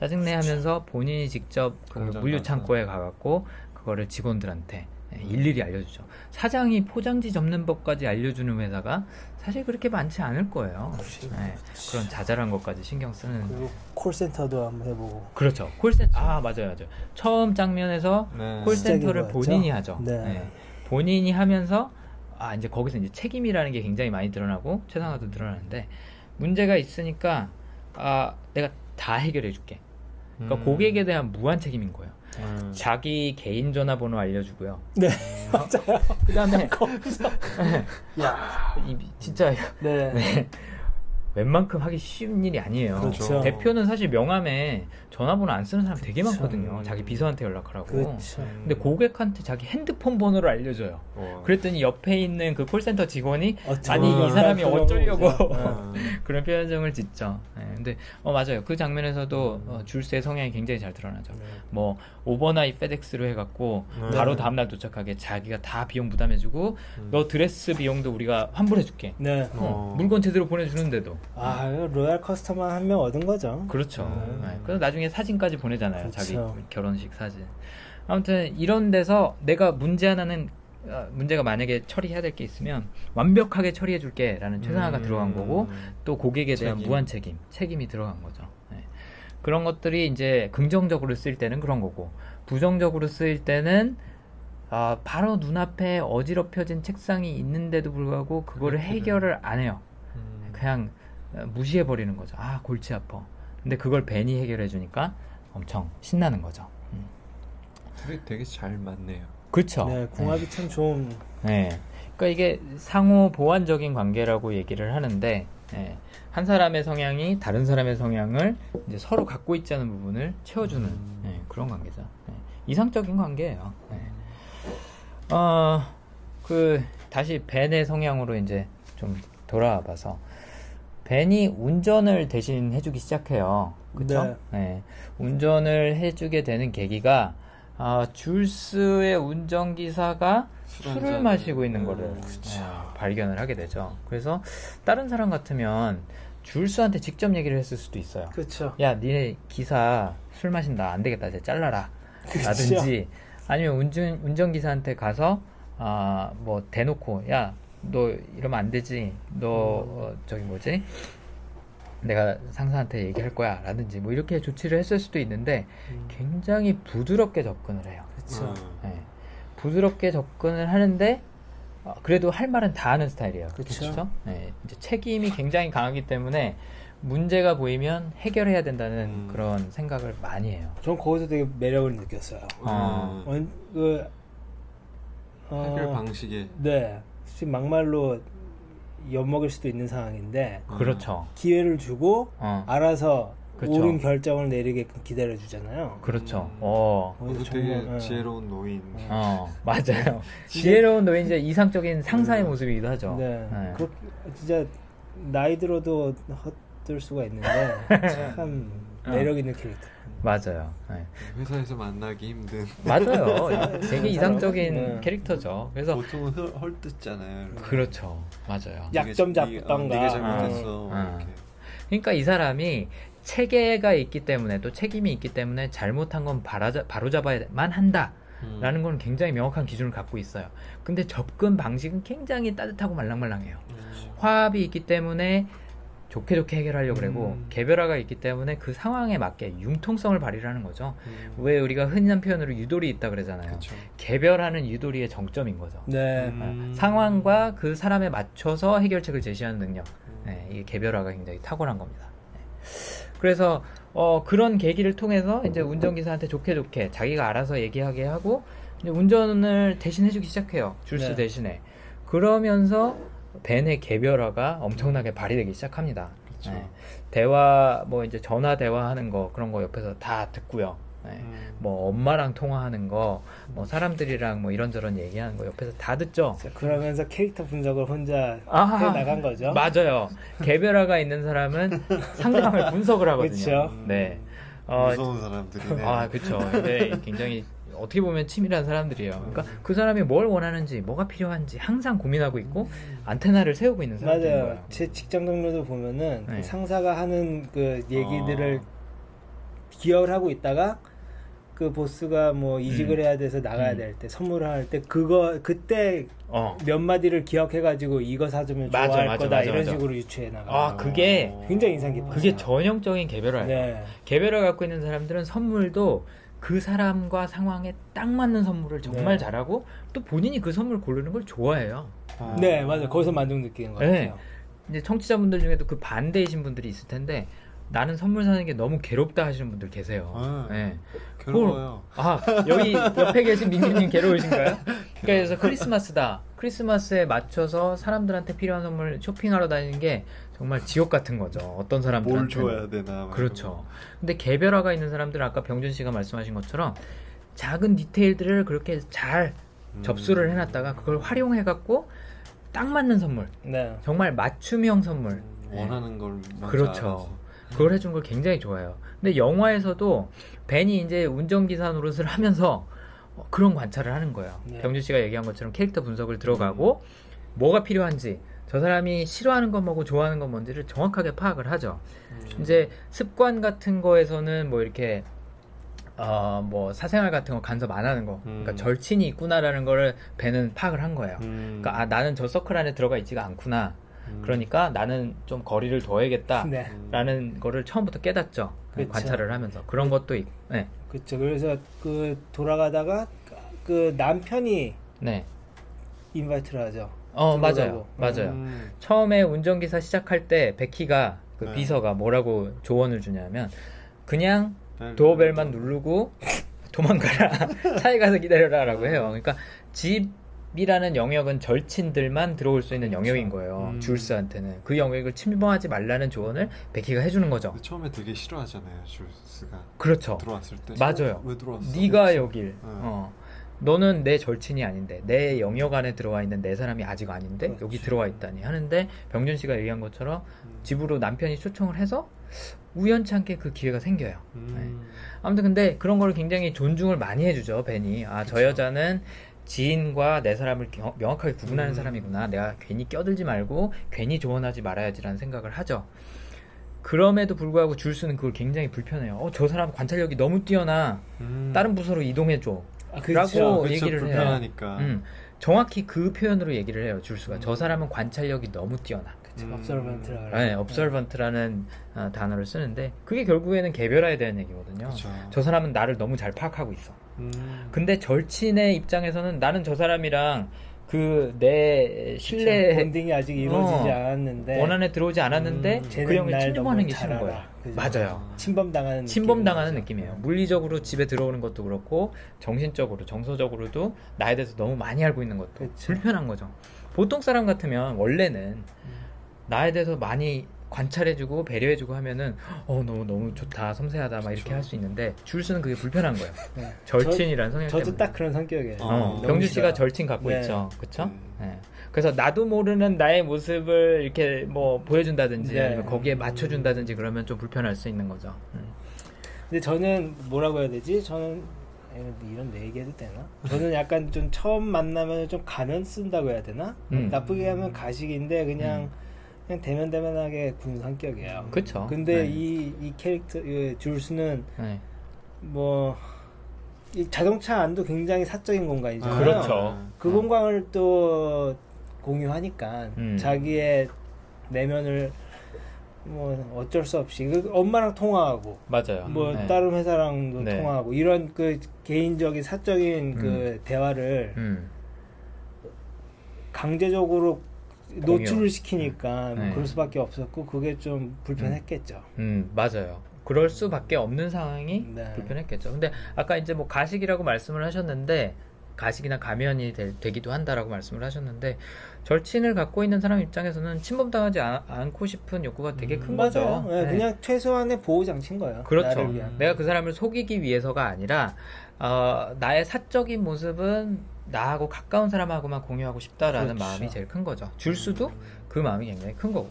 짜증내 하면서 본인이 직접 그 물류창고에 가갖고, 그거를 직원들한테 네. 음. 일일이 알려주죠. 사장이 포장지 접는 법까지 알려주는 회사가 사실 그렇게 많지 않을 거예요. 네. 그런 자잘한 것까지 신경 쓰는. 그리고 콜센터도 한번 해보고. 그렇죠. 콜센터, 아, 맞아요, 맞아요. 처음 장면에서 네. 콜센터를 본인이 하죠. 네. 네. 본인이 하면서 아 이제 거기서 이제 책임이라는 게 굉장히 많이 드러나고 최상화도 드러나는데 문제가 있으니까 아 내가 다 해결해 줄게. 그러니까 음. 고객에 대한 무한 책임인 거예요. 음. 자기 개인 전화번호 알려주고요. 네, 맞아요. 그 다음에 거기서 야 진짜 네. 네. 웬만큼 하기 쉬운 일이 아니에요. 그렇죠. 대표는 사실 명함에 전화번호 안 쓰는 사람 되게 그렇죠. 많거든요. 자기 비서한테 연락하라고. 그렇죠. 근데 고객한테 자기 핸드폰 번호를 알려줘요. 와. 그랬더니 옆에 있는 그 콜센터 직원이 아니 이 사람이 어쩌려고 그런 표정을 짓죠. 네, 근데 어 맞아요. 그 장면에서도 어, 줄스의 성향이 굉장히 잘 드러나죠. 네. 뭐 오버나잇 페덱스로 해갖고 네. 바로 다음날 도착하게 자기가 다 비용 부담해주고 음. 너 드레스 비용도 우리가 환불해줄게. 네. 어, 물건 제대로 보내주는데도. 아, 로얄 커스터머 한 명 얻은 거죠. 그렇죠. 음. 네. 그래서 나중에 사진까지 보내잖아요. 그렇죠. 자기 결혼식 사진. 아무튼 이런 데서 내가 문제 하나는 어, 문제가 만약에 처리해야 될 게 있으면 완벽하게 처리해 줄게 라는 최상화가 음. 들어간 거고 또 고객에 대한 책임. 무한 책임, 책임이 들어간 거죠. 네. 그런 것들이 이제 긍정적으로 쓰일 때는 그런 거고 부정적으로 쓰일 때는 어, 바로 눈앞에 어지럽혀진 책상이 있는데도 불구하고 그거를 해결을 안 해요. 음. 그냥 무시해버리는 거죠. 아, 골치 아파. 근데 그걸 벤이 해결해주니까 엄청 신나는 거죠. 음. 둘이 되게 잘 맞네요. 그렇죠. 네, 궁합이 네. 참 좋은. 네. 그러니까 이게 상호 보완적인 관계라고 얘기를 하는데 네. 한 사람의 성향이 다른 사람의 성향을 이제 서로 갖고 있지 않은 부분을 채워주는 음. 네, 그런 관계죠. 네. 이상적인 관계예요. 네. 어, 그 다시 벤의 성향으로 이제 좀 돌아와봐서 벤이 운전을 대신 해주기 시작해요. 그렇죠? 네. 네. 운전을 해주게 되는 계기가 아, 줄스의 운전기사가 술을 마시고 있는 거를 음, 네, 발견을 하게 되죠. 그래서 다른 사람 같으면 줄스한테 직접 얘기를 했을 수도 있어요. 그쵸. 야, 니네 기사 술 마신다. 안 되겠다. 이제 잘라라. 그쵸. 라든지 아니면 운전, 운전기사한테 가서 아, 뭐 대놓고 야, 너 이러면 안 되지. 너 어, 저기 뭐지? 내가 상사한테 얘기할 거야 라든지 뭐 이렇게 조치를 했을 수도 있는데 굉장히 부드럽게 접근을 해요. 그렇죠. 네. 부드럽게 접근을 하는데 그래도 할 말은 다 하는 스타일이에요. 그렇죠. 네. 이제 책임이 굉장히 강하기 때문에 문제가 보이면 해결해야 된다는 음. 그런 생각을 많이 해요. 전 거기서 되게 매력을 느꼈어요. 아. 음. 그, 어, 해결 방식에. 네. 솔직히 막말로 엿먹을 수도 있는 상황인데 그렇죠. 기회를 주고 어. 알아서 그렇죠. 옳은 결정을 내리게끔 기다려주잖아요. 그렇죠. 음. 어. 그것도 되게 정말, 지혜로운 노인. 어, 맞아요. 지혜로운 노인, 이제 이상적인 상사의 음. 모습이기도 하죠. 네. 네. 그렇, 진짜 나이 들어도 헛들 수가 있는데 참 매력 있는 캐릭터. 맞아요. 네. 회사에서 만나기 힘든. 맞아요. 되게 이상적인 네. 캐릭터죠. 그래서 보통은 헐뜯잖아요. 그렇죠. 맞아요. 약점 잡던가. 네가 잘못했어. 아. 이렇게. 그러니까 이 사람이 체계가 있기 때문에 또 책임이 있기 때문에 잘못한 건 바라자, 바로 잡아야만 한다. 라는 건 굉장히 명확한 기준을 갖고 있어요. 근데 접근 방식은 굉장히 따뜻하고 말랑말랑해요. 그렇죠. 화합이 있기 때문에 좋게 좋게 해결하려고 그러고 음. 개별화가 있기 때문에 그 상황에 맞게 융통성을 발휘를 하는 거죠. 음. 왜 우리가 흔한 표현으로 유도리 있다 그러잖아요. 그쵸. 개별화는 유도리의 정점인 거죠. 네. 음. 상황과 그 사람에 맞춰서 해결책을 제시하는 능력. 음. 네, 이게 개별화가 굉장히 탁월한 겁니다. 네. 그래서 어, 그런 계기를 통해서 이제 운전기사한테 좋게 좋게 자기가 알아서 얘기하게 하고 이제 운전을 대신 해주기 시작해요. 줄수 네. 대신에. 그러면서 벤의 개별화가 엄청나게 발휘되기 시작합니다. 그렇죠. 네. 대화, 뭐 이제 전화 대화하는 거 그런 거 옆에서 다 듣고요. 네. 음. 뭐 엄마랑 통화하는 거, 뭐 사람들이랑 뭐 이런저런 얘기하는 거 옆에서 다 듣죠. 그러면서 캐릭터 분석을 혼자 해 나간 거죠. 맞아요. 개별화가 있는 사람은 상대방을 분석을 하거든요. 그렇죠. 네. 어, 무서운 사람들이네. 아, 그렇죠. 네, 굉장히. 어떻게 보면 치밀한 사람들이에요. 그러니까 그 사람이 뭘 원하는지, 뭐가 필요한지 항상 고민하고 있고 안테나를 세우고 있는 사람들. 맞아요. 거예요. 제 직장 동료도 보면은 네. 상사가 하는 그 얘기들을 어. 기여를 하고 있다가 그 보스가 뭐 이직을 음. 해야 돼서 나가야 음. 될 때, 선물을 할 때 그거 그때 어. 몇 마디를 기억해가지고 이거 사주면 맞아, 좋아할 맞아, 거다 맞아, 이런 맞아. 식으로 유추해 나가. 아 그게 어. 굉장히 인상 깊어요. 그게 전형적인 개별화예요. 네. 개별화 갖고 있는 사람들은 선물도 그 사람과 상황에 딱 맞는 선물을 정말 네. 잘하고 또 본인이 그 선물 고르는 걸 좋아해요. 아. 네, 맞아요. 거기서 만족 느끼는 것 네. 같아요. 이제 청취자분들 중에도 그 반대이신 분들이 있을 텐데 나는 선물 사는 게 너무 괴롭다 하시는 분들 계세요. 아, 네. 괴로워요. 그걸, 아, 여기 옆에 계신 민규님 괴로우신가요? 그래서 크리스마스다. 크리스마스에 맞춰서 사람들한테 필요한 선물 쇼핑하러 다니는 게 정말 지옥 같은 거죠. 어떤 사람들한테 뭘 줘야 되나. 그렇죠. 근데 개별화가 있는 사람들은 아까 병준 씨가 말씀하신 것처럼 작은 디테일들을 그렇게 잘 음. 접수를 해놨다가 그걸 활용해갖고 딱 맞는 선물. 네. 정말 맞춤형 선물. 원하는 걸 맞춰. 그렇죠. 알아서. 그걸 해준 걸 굉장히 좋아해요. 근데 영화에서도 벤이 이제 운전기사 노릇을 하면서 그런 관찰을 하는 거예요. 네. 병준 씨가 얘기한 것처럼 캐릭터 분석을 들어가고 음. 뭐가 필요한지 저 사람이 싫어하는 건 뭐고 좋아하는 건 뭔지를 정확하게 파악을 하죠. 음. 이제 습관 같은 거에서는 뭐 이렇게 어, 뭐 사생활 같은 거 간섭 안 하는 거 음. 그러니까 절친이 있구나라는 거를 벤은 파악을 한 거예요. 음. 그러니까 아, 나는 저 서클 안에 들어가 있지가 않구나. 그러니까 나는 좀 거리를 둬야겠다라는 네. 거를 처음부터 깨닫죠. 그쵸. 관찰을 하면서 그런 것도 있. 네. 그렇죠. 그래서 그 돌아가다가 그 남편이 네. 인바이트를 하죠. 어 들어가고. 맞아요, 맞아요. 음. 처음에 운전기사 시작할 때 베키가 그 비서가 뭐라고 조언을 주냐면 그냥 도어벨만 누르고 도망가라. 차에 가서 기다려라 라고 해요. 그러니까 집이라는 영역은 절친들만 들어올 수 있는 그렇죠. 영역인 거예요. 음. 줄스한테는. 그 영역을 침범하지 말라는 조언을 베키가 해주는 거죠. 처음에 되게 싫어하잖아요. 줄스가. 그렇죠. 들어왔을 때. 맞아요. 왜 들어왔어? 네가 여길. 네. 어. 너는 내 절친이 아닌데 내 영역 안에 들어와 있는 내 사람이 아직 아닌데 그렇지. 여기 들어와 있다니 하는데 병준 씨가 얘기한 것처럼 음. 집으로 남편이 초청을 해서 우연찮게 그 기회가 생겨요. 음. 네. 아무튼 근데 그런 거를 굉장히 존중을 많이 해주죠. 벤이 아, 저 여자는 지인과 내 사람을 겨, 명확하게 구분하는 음. 사람이구나. 내가 괜히 껴들지 말고 괜히 조언하지 말아야지라는 생각을 하죠. 그럼에도 불구하고 줄스는 그걸 굉장히 불편해요. 어, 저 사람 관찰력이 너무 뛰어나. 음. 다른 부서로 이동해줘. 아, 그렇죠. 라고 그렇죠. 얘기를 불편하니까. 해요. 음, 정확히 그 표현으로 얘기를 해요. 줄스가. 음. 저 사람은 관찰력이 너무 뛰어나. 그렇죠. 음. observant라는 네, observant라는 어, 단어를 쓰는데 그게 결국에는 개별화에 대한 얘기거든요. 그렇죠. 저 사람은 나를 너무 잘 파악하고 있어. 음. 근데 절친의 입장에서는 나는 저 사람이랑 그 내 신뢰 본딩이 아직 이루어지지 어, 않았는데 원안에 들어오지 않았는데 음, 그 형이 침범하는 게 싫은 거야. 그죠? 맞아요. 침범당하는 침범당하는 느낌이에요. 음. 물리적으로 집에 들어오는 것도 그렇고 정신적으로 정서적으로도 나에 대해서 너무 많이 알고 있는 것도 그치. 불편한 거죠. 보통 사람 같으면 원래는 음. 나에 대해서 많이 관찰해주고 배려해주고 하면은 어 너무 너무 좋다 섬세하다 막 이렇게 할 수 있는데 줄스는 그게 불편한 거예요. 네. 절친이란 성향 때문에. 저도 딱 그런 성격이에요. 어, 병주 씨가 절친 갖고 네. 있죠, 그렇죠? 음. 네. 그래서 나도 모르는 나의 모습을 이렇게 뭐 보여준다든지 네. 아니면 거기에 맞춰준다든지 그러면 좀 불편할 수 있는 거죠. 음. 근데 저는 뭐라고 해야 되지? 저는 이런 내 얘기해도 되나? 저는 약간 좀 처음 만나면 좀 가면 쓴다고 해야 되나? 음. 나쁘게 하면 가식인데 그냥. 음. 그냥 대면대면하게 구는 성격이에요. 그렇죠. 근데 이 이 네. 캐릭터 이 줄스는 네. 뭐 이 자동차 안도 굉장히 사적인 공간이잖아요. 아, 그렇죠. 그 네. 공간을 또 공유하니까 음. 자기의 내면을 뭐 어쩔 수 없이 그 엄마랑 통화하고 맞아요. 뭐 네. 다른 회사랑도 네. 통화하고 이런 그 개인적인 사적인 음. 그 대화를 음. 강제적으로 노출을 시키니까 네. 그럴 수밖에 없었고 그게 좀 불편했겠죠. 음 맞아요. 그럴 수밖에 없는 상황이 네. 불편했겠죠. 근데 아까 이제 뭐 가식이라고 말씀을 하셨는데 가식이나 가면이 되, 되기도 한다라고 말씀을 하셨는데 절친을 갖고 있는 사람 입장에서는 침범당하지 아, 않고 싶은 욕구가 되게 큰 음, 거죠. 네, 네. 그냥 최소한의 보호 장치인 거예요. 그렇죠. 내가 그 사람을 속이기 위해서가 아니라 어, 나의 사적인 모습은 나하고 가까운 사람하고만 공유하고 싶다라는 그렇죠. 마음이 제일 큰 거죠. 줄수도 그 마음이 굉장히 큰 거고.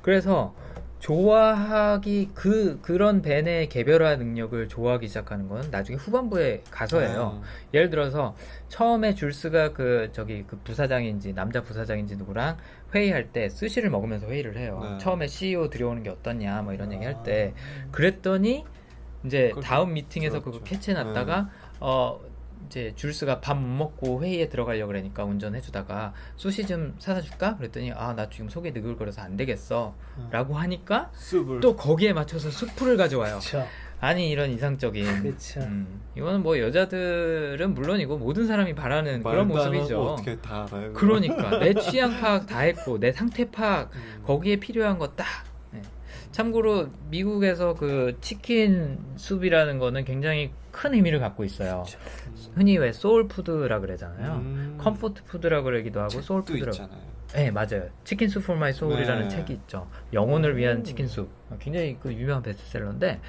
그래서 좋아하기 그 그런 벤의 개별화 능력을 좋아하기 시작하는 건 나중에 후반부에 가서예요. 아. 예를 들어서 처음에 줄스가 그 저기 그 부사장인지 남자 부사장인지 누구랑 회의할 때 스시를 먹으면서 회의를 해요. 네. 처음에 씨이오 들여오는 게 어떻냐 뭐 이런 아. 얘기할 때 그랬더니 이제 다음 미팅에서 그렇죠. 그거 캐치해놨다가 네. 어. 이제 줄스가 밥 못 먹고 회의에 들어가려고 그러니까 운전해주다가 수시 좀 사다 줄까? 그랬더니 아 나 지금 속이 느글거려서 안 되겠어 음. 라고 하니까 숲을. 또 거기에 맞춰서 수프를 가져와요. 그쵸. 아니 이런 이상적인 음, 이거는 뭐 여자들은 물론이고 모든 사람이 바라는 그런 모습이죠. 어떻게 다 알아요? 그러니까 내 취향 파악 다 했고 내 상태 파악 음. 거기에 필요한 거 딱. 참고로 미국에서 그 치킨 숲이라는 거는 굉장히 큰 의미를 갖고 있어요. 그렇죠. 흔히 왜 소울푸드라 그러잖아요. 음... 컴포트푸드라 그러기도 하고 소울푸드라 있잖아요. 네 맞아요. 치킨 숲 포 마이 소울이라는 책이 있죠. 영혼을 위한 음... 치킨 숲. 굉장히 그 유명한 베스트셀러인데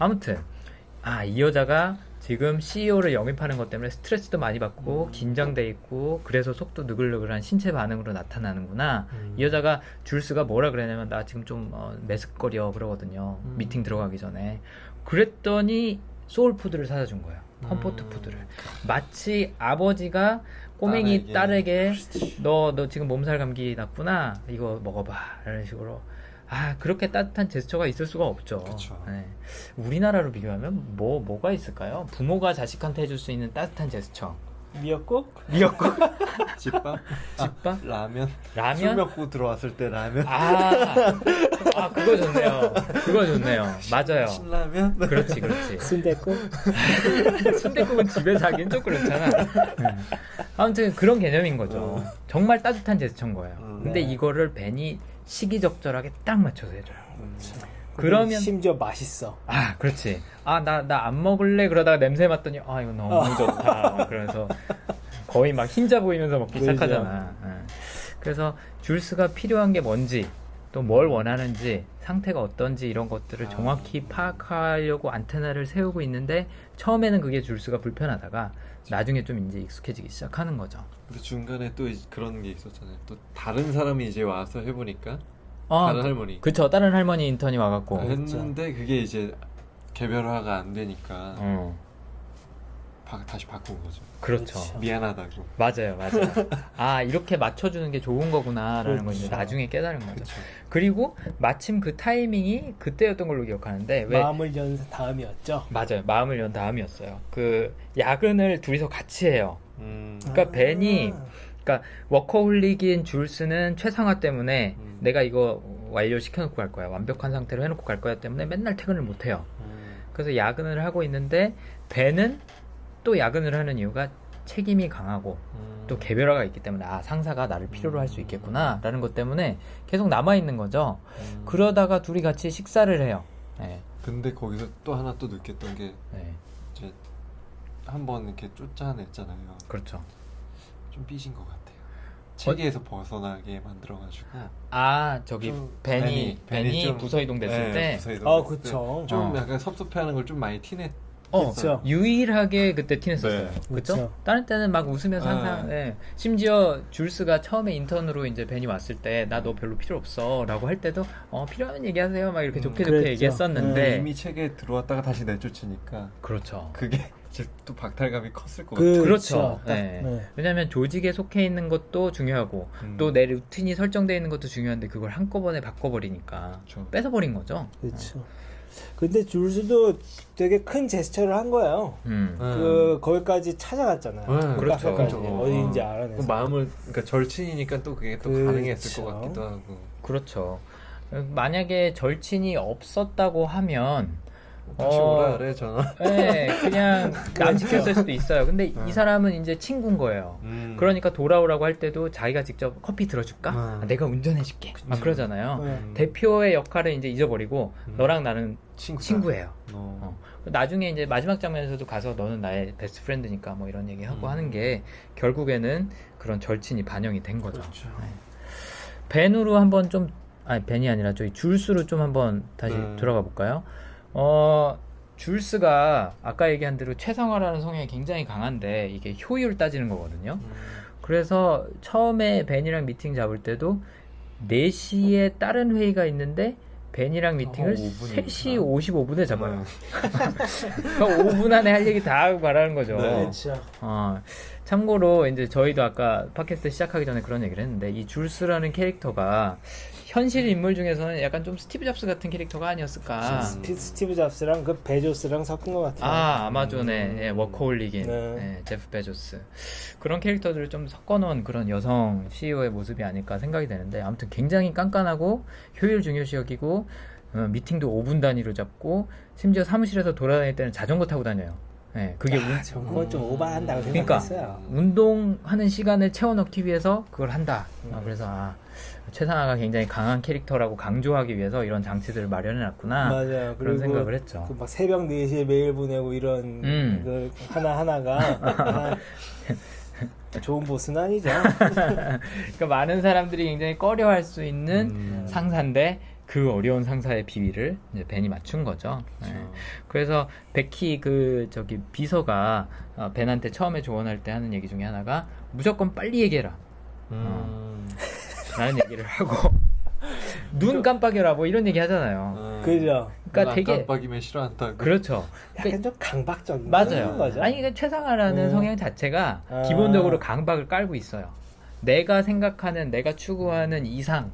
아무튼 아, 이 여자가 지금 씨이오를 영입하는 것 때문에 스트레스도 많이 받고 음. 긴장돼 있고 그래서 속도 느글느글한 신체 반응으로 나타나는구나. 음. 이 여자가 줄스가 뭐라 그랬냐면 나 지금 좀 어, 메스꺼려 그러거든요. 음. 미팅 들어가기 전에. 그랬더니 소울푸드를 사다 준 거예요. 컴포트 음. 푸드를. 마치 아버지가 꼬맹이 딸에게 너, 너 지금 몸살 감기 났구나. 이거 먹어봐. 이런 식으로. 아 그렇게 따뜻한 제스처가 있을 수가 없죠. 네. 우리나라로 비교하면 뭐 뭐가 있을까요? 부모가 자식한테 해줄 수 있는 따뜻한 제스처. 미역국? 미역국? 집밥? 집밥? 아, 라면? 라면? 술 먹고 들어왔을 때 라면? 아, 아 그거 좋네요. 그거 좋네요. 맞아요. 신라면? 그렇지, 그렇지. 순댓국? 순댓국은 집에서 하긴 좀 그렇잖아. 음. 아무튼 그런 개념인 거죠. 어. 정말 따뜻한 제스처인 거예요. 음, 근데 네. 이거를 벤이 시기적절하게 딱 맞춰서 해줘요. 음. 그러면 심지어 맛있어. 아, 그렇지. 아, 나 나 안 먹을래 그러다가 냄새 맡더니 아, 이거 너무 어. 좋다. 그래서 거의 막 흰자 보이면서 먹기 그렇죠. 시작하잖아. 응. 그래서 줄스가 필요한 게 뭔지, 또 뭘 원하는지, 상태가 어떤지 이런 것들을 아. 정확히 파악하려고 안테나를 세우고 있는데 처음에는 그게 줄스가 불편하다가 나중에 좀 이제 익숙해지기 시작하는 거죠. 그리고 중간에 또 그런 게 있었잖아요. 또 다른 사람이 이제 와서 해보니까 아, 다른 할머니. 그쵸. 다른 할머니 인턴이 와갖고 했는데 그게 이제 개별화가 안 되니까 어. 바, 다시 바꾼 거죠. 그렇죠. 미안하다고. 맞아요, 맞아요. 아, 이렇게 맞춰주는 게 좋은 거구나라는 걸 나중에 깨달은 거죠. 그쵸. 그리고 마침 그 타이밍이 그때였던 걸로 기억하는데 왜 마음을 연 다음이었죠. 맞아요, 마음을 연 다음이었어요. 그 야근을 둘이서 같이 해요. 음. 그러니까 아. 벤이 그러니까 워커홀릭인 줄스는 최상화 때문에 음. 내가 이거 완료시켜놓고 갈 거야, 완벽한 상태로 해놓고 갈 거야 때문에 맨날 퇴근을 못 해요. 음. 그래서 야근을 하고 있는데 벤은 또 야근을 하는 이유가 책임이 강하고 음. 또 개별화가 있기 때문에 아, 상사가 나를 필요로 할 수 있겠구나 라는 것 때문에 계속 남아있는 거죠. 음. 그러다가 둘이 같이 식사를 해요. 네. 근데 거기서 또 하나 또 느꼈던 게 네. 이제 한번 이렇게 쫓아냈잖아요. 그렇죠. 좀 삐진 것 같아요. 책에서 어? 벗어나게 만들어가지고. 아, 저기 벤이 벤이 부서이동 됐을 네, 때. 아, 그렇죠. 좀 어. 약간 섭섭해하는 걸 좀 많이 티냈. 어, 그쵸? 유일하게 그때 티냈었어요. 네. 그렇죠. 다른 때는 막 웃으면서 항상. 네. 네. 심지어 줄스가 처음에 인턴으로 이제 벤이 왔을 때 나 너 별로 필요 없어라고 할 때도 어 필요하면 얘기하세요 막 이렇게 음, 좋게 좋게 얘기했었는데 네. 이미 책에 들어왔다가 다시 내쫓으니까. 그렇죠. 그게. 또 박탈감이 컸을 것 그, 같아요. 그렇죠. 네. 네. 왜냐하면 조직에 속해 있는 것도 중요하고 음. 또 내 루틴이 설정되어 있는 것도 중요한데 그걸 한꺼번에 바꿔버리니까 그렇죠. 뺏어버린 거죠. 그렇죠. 네. 근데 줄스도 되게 큰 제스처를 한 거예요. 음. 그 음. 거기까지 찾아갔잖아요. 음, 그 그렇죠. 어디인지 알아내서. 그 마음을 그러니까 절친이니까 또 그게 또 그렇죠. 가능했을 것 같기도 하고. 그렇죠. 만약에 절친이 없었다고 하면. 다시 어... 오라 그래 전화. 네, 그냥 남시켰을 수도 있어요. 근데 어. 이 사람은 이제 친구인 거예요. 음. 그러니까 돌아오라고 할 때도 자기가 직접 커피 들어줄까? 음. 아, 내가 운전해줄게. 막 그러잖아요. 음. 대표의 역할을 이제 잊어버리고 음. 너랑 나는 친구다. 친구예요. 어. 어. 나중에 이제 마지막 장면에서도 가서 너는 나의 베스트 프렌드니까 뭐 이런 얘기 하고 음. 하는 게 결국에는 그런 절친이 반영이 된 거죠. 그렇죠. 네. 벤으로 한번 좀 아니 벤이 아니라 저희 줄스로 좀 한번 다시 네. 들어가 볼까요? 어, 줄스가 아까 얘기한 대로 최상화라는 성향이 굉장히 강한데 이게 효율 따지는 거거든요. 음. 그래서 처음에 벤이랑 미팅 잡을 때도 네 시에 다른 회의가 있는데 벤이랑 미팅을 어, 세 시 오십오 분에 잡아요. 오 분 안에 할 얘기 다 하고 가라는 거죠. 네, 어, 참고로 이제 저희도 아까 팟캐스트 시작하기 전에 그런 얘기를 했는데 이 줄스라는 캐릭터가 현실 인물 중에서는 약간 좀 스티브 잡스 같은 캐릭터가 아니었을까. 스티, 스티브 잡스랑 그 베조스랑 섞은 것 같아요. 아, 아마존의 음. 예, 워커홀릭인 네. 예, 제프 베조스. 그런 캐릭터들을 좀 섞어놓은 그런 여성 씨이오의 모습이 아닐까 생각이 되는데 아무튼 굉장히 깐깐하고 효율 중요시 여기고 어, 미팅도 오 분 단위로 잡고 심지어 사무실에서 돌아다닐 때는 자전거 타고 다녀요. 네, 그게 아, 저건 좀 오버한다고 생각했어요. 그러니까 운동하는 시간을 채워넣기 위해서 그걸 한다. 음. 아, 그래서 아, 최상아가 굉장히 강한 캐릭터라고 강조하기 위해서 이런 장치들을 마련해놨구나. 맞아요. 그런 생각을 했죠. 그 막 새벽 네 시에 메일 보내고 이런 음. 그 하나 하나가 좋은 보스는 아니죠. 그러니까 많은 사람들이 굉장히 꺼려할 수 있는 음. 상사인데. 그 어려운 상사의 비위를 이제 벤이 맞춘 거죠. 그렇죠. 네. 그래서 베키 그 저기 비서가 어 벤한테 처음에 조언할 때 하는 얘기 중에 하나가 무조건 빨리 얘기해라. 음. 어, 라는 얘기를 하고 눈 깜빡여라 뭐 이런 얘기 하잖아요. 음. 그죠. 그러니까 되게 깜빡이면 싫어한다고. 그렇죠. 그러니까 약간 좀 강박적인 맞아요. 거죠. 아니 그러니까 최상화라는 음. 성향 자체가 아. 기본적으로 강박을 깔고 있어요. 내가 생각하는 내가 추구하는 이상.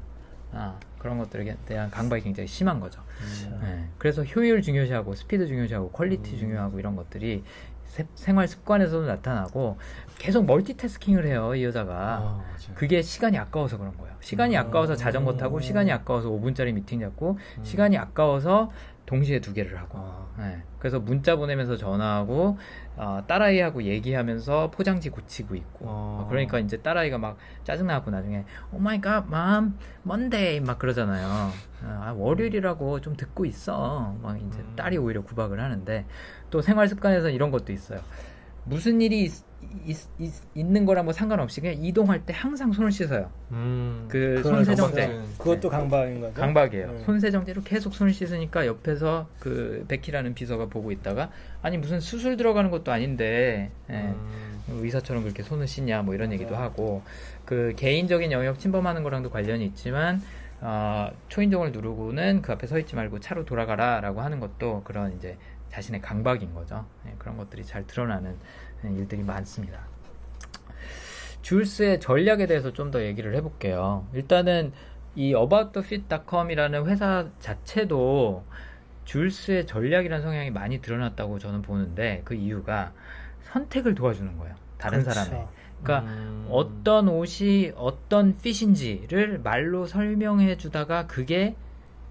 아, 그런 것들에 대한 강박이 굉장히 심한 거죠. 음. 네, 그래서 효율 중요시하고 스피드 중요시하고 퀄리티 음. 중요하고 이런 것들이 세, 생활 습관에서도 나타나고 계속 멀티태스킹을 해요 이 여자가. 아, 그게 시간이 아까워서 그런 거예요. 시간이 음. 아까워서 자전거 타고 음. 시간이 아까워서 오 분짜리 미팅 잡고 음. 시간이 아까워서 동시에 두 개를 하고. 아. 네. 그래서 문자 보내면서 전화하고 어, 딸아이하고 얘기하면서 포장지 고치고 있고. 아. 그러니까 이제 딸아이가 막 짜증나고 나중에 Oh my God, Mom, Monday 막 그러잖아요. 아, 월요일이라고 좀 듣고 있어. 막 이제 음. 딸이 오히려 구박을 하는데, 또 생활 습관에서 이런 것도 있어요. 무슨 일이 있, 있, 있, 있는 거랑 뭐 상관없이 그냥 이동할 때 항상 손을 씻어요. 음, 그 손세정제. 그것도 강박인 거죠? 강박이에요. 네. 손세정제로 계속 손을 씻으니까 옆에서 그 백희라는 비서가 보고 있다가, 아니 무슨 수술 들어가는 것도 아닌데 예, 음. 의사처럼 그렇게 손을 씻냐 뭐 이런 얘기도 네. 하고, 그 개인적인 영역 침범하는 거랑도 관련이 있지만 어, 초인종을 누르고는 그 앞에 서 있지 말고 차로 돌아가라 라고 하는 것도 그런 이제 자신의 강박인 거죠. 예, 그런 것들이 잘 드러나는 일들이 많습니다. 줄스의 전략에 대해서 좀 더 얘기를 해볼게요. 일단은 이 어바웃 더 핏 닷 컴이라는 회사 자체도 줄스의 전략이라는 성향이 많이 드러났다고 저는 보는데, 그 이유가 선택을 도와주는 거예요. 다른 그렇죠. 사람의. 그러니까 음... 어떤 옷이 어떤 핏인지를 말로 설명해 주다가 그게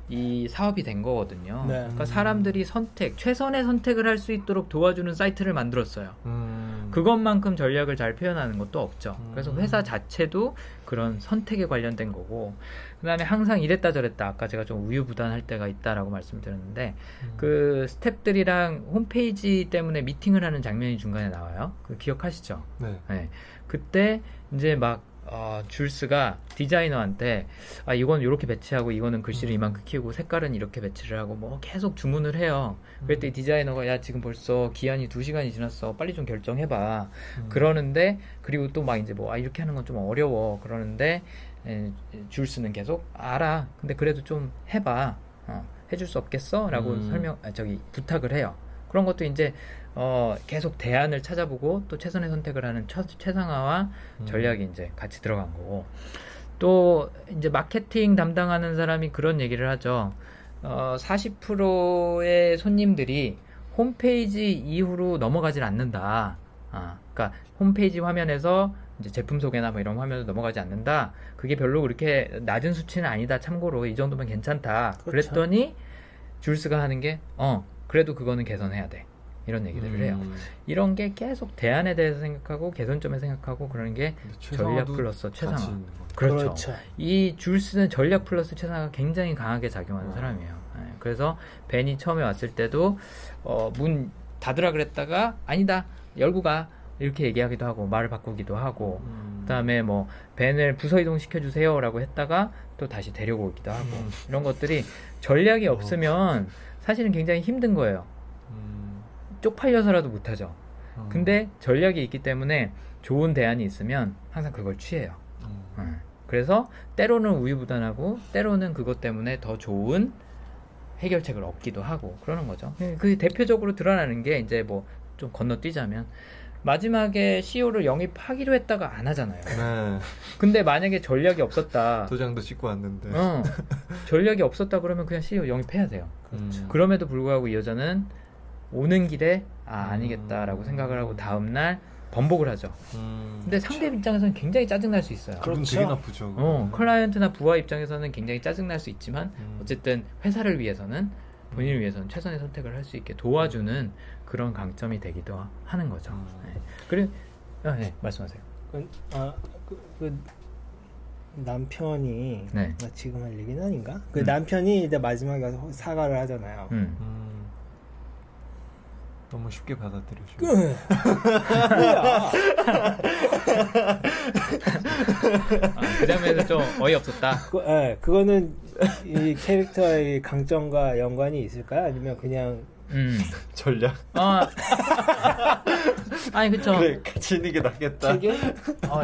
이 사업이 된 거거든요. 네. 그러니까 사람들이 선택, 최선의 선택을 할 수 있도록 도와주는 사이트를 만들었어요. 음. 그것만큼 전략을 잘 표현하는 것도 없죠. 음. 그래서 회사 자체도 그런 선택에 관련된 거고, 그 다음에 항상 이랬다 저랬다, 아까 제가 좀 우유부단할 때가 있다라고 말씀드렸는데 음. 그 스태프들이랑 홈페이지 때문에 미팅을 하는 장면이 중간에 나와요. 그 기억하시죠? 네. 네. 그때 이제 막 어, 줄스가 디자이너한테 아 이건 이렇게 배치하고 이거는 글씨를 음. 이만큼 키우고 색깔은 이렇게 배치를 하고 뭐 계속 주문을 해요. 음. 그랬더니 디자이너가 야 지금 벌써 기한이 두 시간이 지났어, 빨리 좀 결정해봐. 음. 그러는데 그리고 또 막 이제 뭐 아 이렇게 하는 건 좀 어려워 그러는데 에, 줄스는 계속 알아 근데 그래도 좀 해봐, 어, 해줄 수 없겠어? 라고 음. 설명 아, 저기 부탁을 해요. 그런 것도 이제 어, 계속 대안을 찾아보고 또 최선의 선택을 하는 처, 최상화와 음. 전략이 이제 같이 들어간 거고, 또 이제 마케팅 담당하는 사람이 그런 얘기를 하죠. 어, 사십 퍼센트의 손님들이 홈페이지 이후로 넘어가질 않는다. 아, 그러니까 홈페이지 화면에서 이제 제품 소개나 뭐 이런 화면으로 넘어가지 않는다. 그게 별로 그렇게 낮은 수치는 아니다. 참고로 이 정도면 괜찮다. 그렇죠. 그랬더니 줄스가 하는 게 어. 그래도 그거는 개선해야 돼. 이런 얘기들을 음. 해요. 이런 게 계속 대안에 대해서 생각하고 개선점에 생각하고 그러는 게 전략 플러스 최상화. 그렇죠. 그렇죠. 이 줄스는 전략 플러스 최상화가 굉장히 강하게 작용하는 음. 사람이에요. 네. 그래서 벤이 처음에 왔을 때도 어, 문 닫으라 그랬다가 아니다. 열고 가. 이렇게 얘기하기도 하고 말을 바꾸기도 하고 음. 그 다음에 뭐 벤을 부서 이동시켜주세요 라고 했다가 또 다시 데려고 오기도 하고 음. 이런 것들이 전략이 없으면 사실은 굉장히 힘든 거예요. 음. 쪽팔려서라도 못하죠. 음. 근데 전략이 있기 때문에 좋은 대안이 있으면 항상 그걸 취해요. 음. 음. 그래서 때로는 우유부단하고 때로는 그것 때문에 더 좋은 해결책을 얻기도 하고 그러는 거죠. 그 대표적으로 드러나는 게 이제 뭐 좀 건너뛰자면 마지막에 씨이오를 영입하기로 했다가 안 하잖아요. 네. 근데 만약에 전략이 없었다. 도장도 찍고 왔는데. 어, 전략이 없었다 그러면 그냥 씨이오 영입해야 돼요. 그렇죠. 음. 그럼에도 불구하고 이 여자는 오는 길에 아 아니겠다라고 음. 생각을 하고 다음날 번복을 하죠. 음. 근데 상대 그렇죠. 입장에서는 굉장히 짜증날 수 있어요. 그럼 되게 나쁘죠. 어, 클라이언트나 부하 입장에서는 굉장히 짜증날 수 있지만 음. 어쨌든 회사를 위해서는 본인을 위해서는 최선의 선택을 할 수 있게 도와주는 그런 강점이 되기도 하는 거죠. 음. 네. 그리고 아, 네, 말씀하세요. 그, 아, 그, 그 남편이 네. 나 지금 할 얘기는 아닌가? 그 음. 남편이 이제 마지막에 가서 사과를 하잖아요. 음. 음. 너무 쉽게 받아들여줘. 뭐야? 아, 그 장면에서 좀 어이없었다. 그, 네, 그거는 이 캐릭터의 강점과 연관이 있을까요? 아니면 그냥 음. 전략? 아, 아니 그쵸. 그래, 같이 있는 게 낫겠다. 이게 어,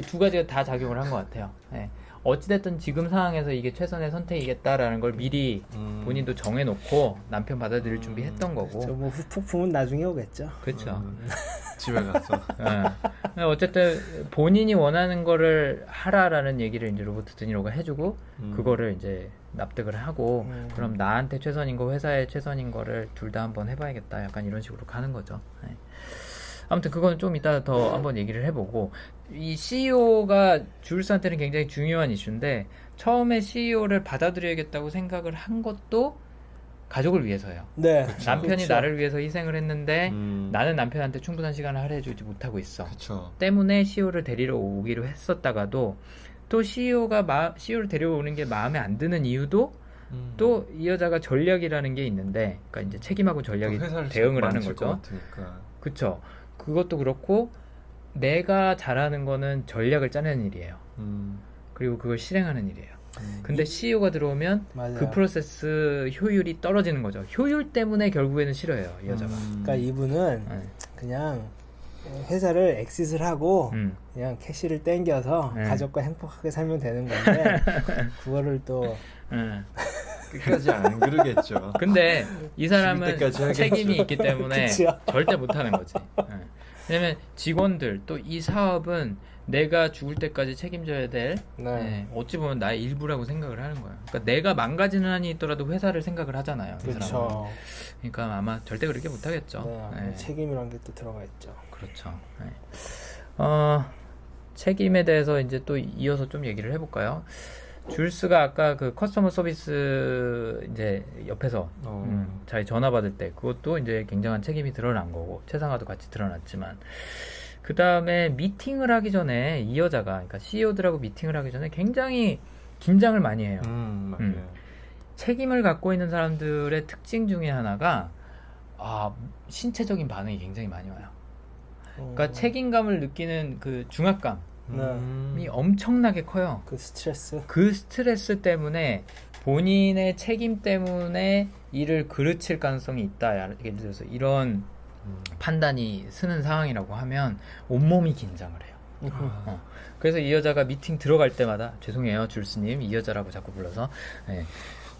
두 가지가 다 작용을 한 것 같아요. 네. 어찌됐든 지금 상황에서 이게 최선의 선택이겠다라는 걸 미리 음. 본인도 정해놓고 남편 받아들일 음. 준비했던 거고. 그쵸, 뭐 후폭풍은 나중에 오겠죠. 그렇죠. 음. 집에 갔어. 네. 어쨌든 본인이 원하는 거를 하라라는 얘기를 이제 로버트 드니로가 해주고 음. 그거를 이제 납득을 하고 음. 그럼 나한테 최선인 거 회사에 최선인 거를 둘 다 한번 해봐야겠다. 약간 이런 식으로 가는 거죠. 네. 아무튼 그건 좀 이따 더 한번 얘기를 해보고, 이 씨이오가 줄스한테는 굉장히 중요한 이슈인데 처음에 씨이오를 받아들여야겠다고 생각을 한 것도 가족을 위해서예요. 네. 그쵸, 남편이 그쵸. 나를 위해서 희생을 했는데 음. 나는 남편한테 충분한 시간을 할애해주지 못하고 있어. 그쵸. 때문에 씨이오를 데리러 오기로 했었다가도 또 씨이오가 마, 씨이오를 데려오는 게 마음에 안 드는 이유도 음. 또 이 여자가 전략이라는 게 있는데, 그러니까 이제 책임하고 전략이 대응을 하는 거죠. 그렇죠. 그것도 그렇고 내가 잘하는 거는 전략을 짜는 일이에요. 음. 그리고 그걸 실행하는 일이에요. 음. 근데 씨이오가 들어오면 맞아요. 그 프로세스 효율이 떨어지는 거죠. 효율 때문에 결국에는 싫어해요, 이 여자가. 음. 그러니까 이분은 네. 그냥 회사를 엑시트를 하고 음. 그냥 캐시를 땡겨서 음. 가족과 행복하게 살면 되는 건데 그거를 또 음. 끝까지 안 그러겠죠. 근데 이 사람은 책임이 있기 때문에 절대 못하는 거지. 네. 왜냐면 직원들 또 이 사업은 내가 죽을 때까지 책임져야 될 네. 네. 어찌 보면 나의 일부라고 생각을 하는 거예요. 그러니까 내가 망가지는 한이 있더라도 회사를 생각을 하잖아요. 그렇죠. 그러니까 아마 절대 그렇게 못하겠죠. 네, 네. 책임이란 게 또 들어가 있죠. 그렇죠. 네. 어, 책임에 대해서 이제 또 이어서 좀 얘기를 해볼까요? 줄스가 아까 그 커스터머 서비스 이제 옆에서 어. 음, 자기 전화 받을 때 그것도 이제 굉장한 책임이 드러난 거고 최상화도 같이 드러났지만 그 다음에 미팅을 하기 전에 이 여자가 그러니까 씨이오들하고 미팅을 하기 전에 굉장히 긴장을 많이 해요. 음, 맞아요. 음. 책임을 갖고 있는 사람들의 특징 중에 하나가 아, 신체적인 반응이 굉장히 많이 와요. 어. 그러니까 책임감을 느끼는 그 중압감. 네. 이 엄청나게 커요. 그 스트레스. 그 스트레스 때문에 본인의 책임 때문에 일을 그르칠 가능성이 있다. 예를 들어서 이런 음. 판단이 쓰는 상황이라고 하면 온몸이 긴장을 해요. 아. 어. 그래서 이 여자가 미팅 들어갈 때마다 죄송해요, 줄스님. 이 여자라고 자꾸 불러서. 네.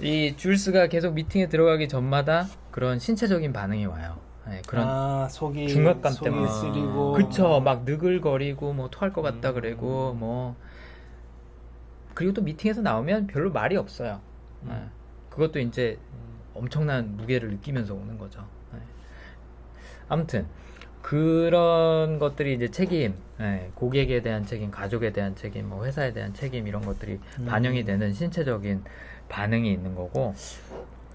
이 줄스가 계속 미팅에 들어가기 전마다 그런 신체적인 반응이 와요. 네, 그런 아, 속이, 중압감 속이 때문에 쓰리고. 그쵸, 막 느글거리고 뭐 토할 것 같다 음. 그러고 뭐 그리고 또 미팅에서 나오면 별로 말이 없어요. 음. 네. 그것도 이제 엄청난 무게를 느끼면서 오는 거죠. 네. 아무튼 그런 것들이 이제 책임, 네. 고객에 대한 책임, 가족에 대한 책임, 뭐 회사에 대한 책임 이런 것들이 음. 반영이 되는 신체적인 반응이 있는 거고.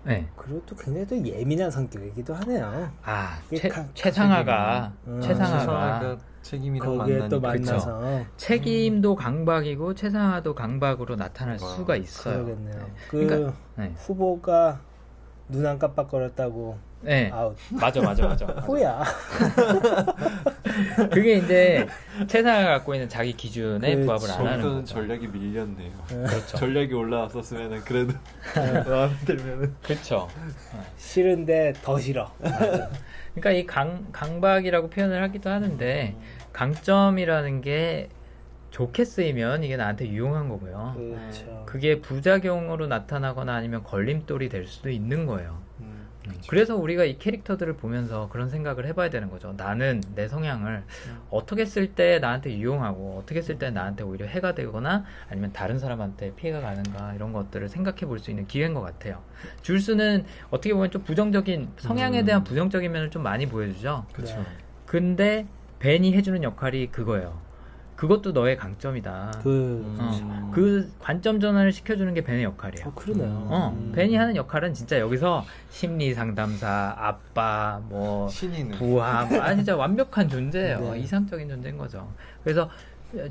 네. 그리고 또 굉장히 또 예민한 성격이기도 하네요. 아, 최, 가, 최상화가, 음, 최상화가 최상화가 책임이랑 만나니까 또 만나서 그쵸. 책임도 강박이고 최상화도 강박으로 나타날 와, 수가 있어요. 그러겠네요. 네. 그 그러니까, 네. 후보가 눈 안 깜빡거렸다고. 네, 아웃. 맞아, 맞아, 맞아. 후야. 그게 이제 최상화가 갖고 있는 자기 기준에 그렇지. 부합을 안 하는 거죠. 전략이 밀렸네요. 그렇죠. 전략이 올라왔었으면은 그래도 마음 들면은. 그렇죠. 싫은데 더 싫어. 맞아. 그러니까 이 강 강박이라고 표현을 하기도 하는데 강점이라는 게. 좋게 쓰이면 이게 나한테 유용한 거고요. 그렇죠. 그게 부작용으로 나타나거나 아니면 걸림돌이 될 수도 있는 거예요. 음, 그렇죠. 그래서 우리가 이 캐릭터들을 보면서 그런 생각을 해봐야 되는 거죠. 나는 내 성향을 음. 어떻게 쓸 때 나한테 유용하고 어떻게 쓸 때 나한테 오히려 해가 되거나 아니면 다른 사람한테 피해가 가는가 이런 것들을 생각해 볼 수 있는 기회인 것 같아요. 줄스는 어떻게 보면 좀 부정적인 성향에 대한 부정적인 면을 좀 많이 보여주죠. 그렇죠. 근데 벤이 해주는 역할이 그거예요. 그것도 너의 강점이다. 그, 어, 그 관점 전환을 시켜주는 게 벤의 역할이에요. 어, 그러네요. 어, 음. 벤이 하는 역할은 진짜 여기서 심리 상담사, 아빠, 뭐 신인은. 부하, 뭐, 아, 진짜 완벽한 존재예요. 네. 이상적인 존재인 거죠. 그래서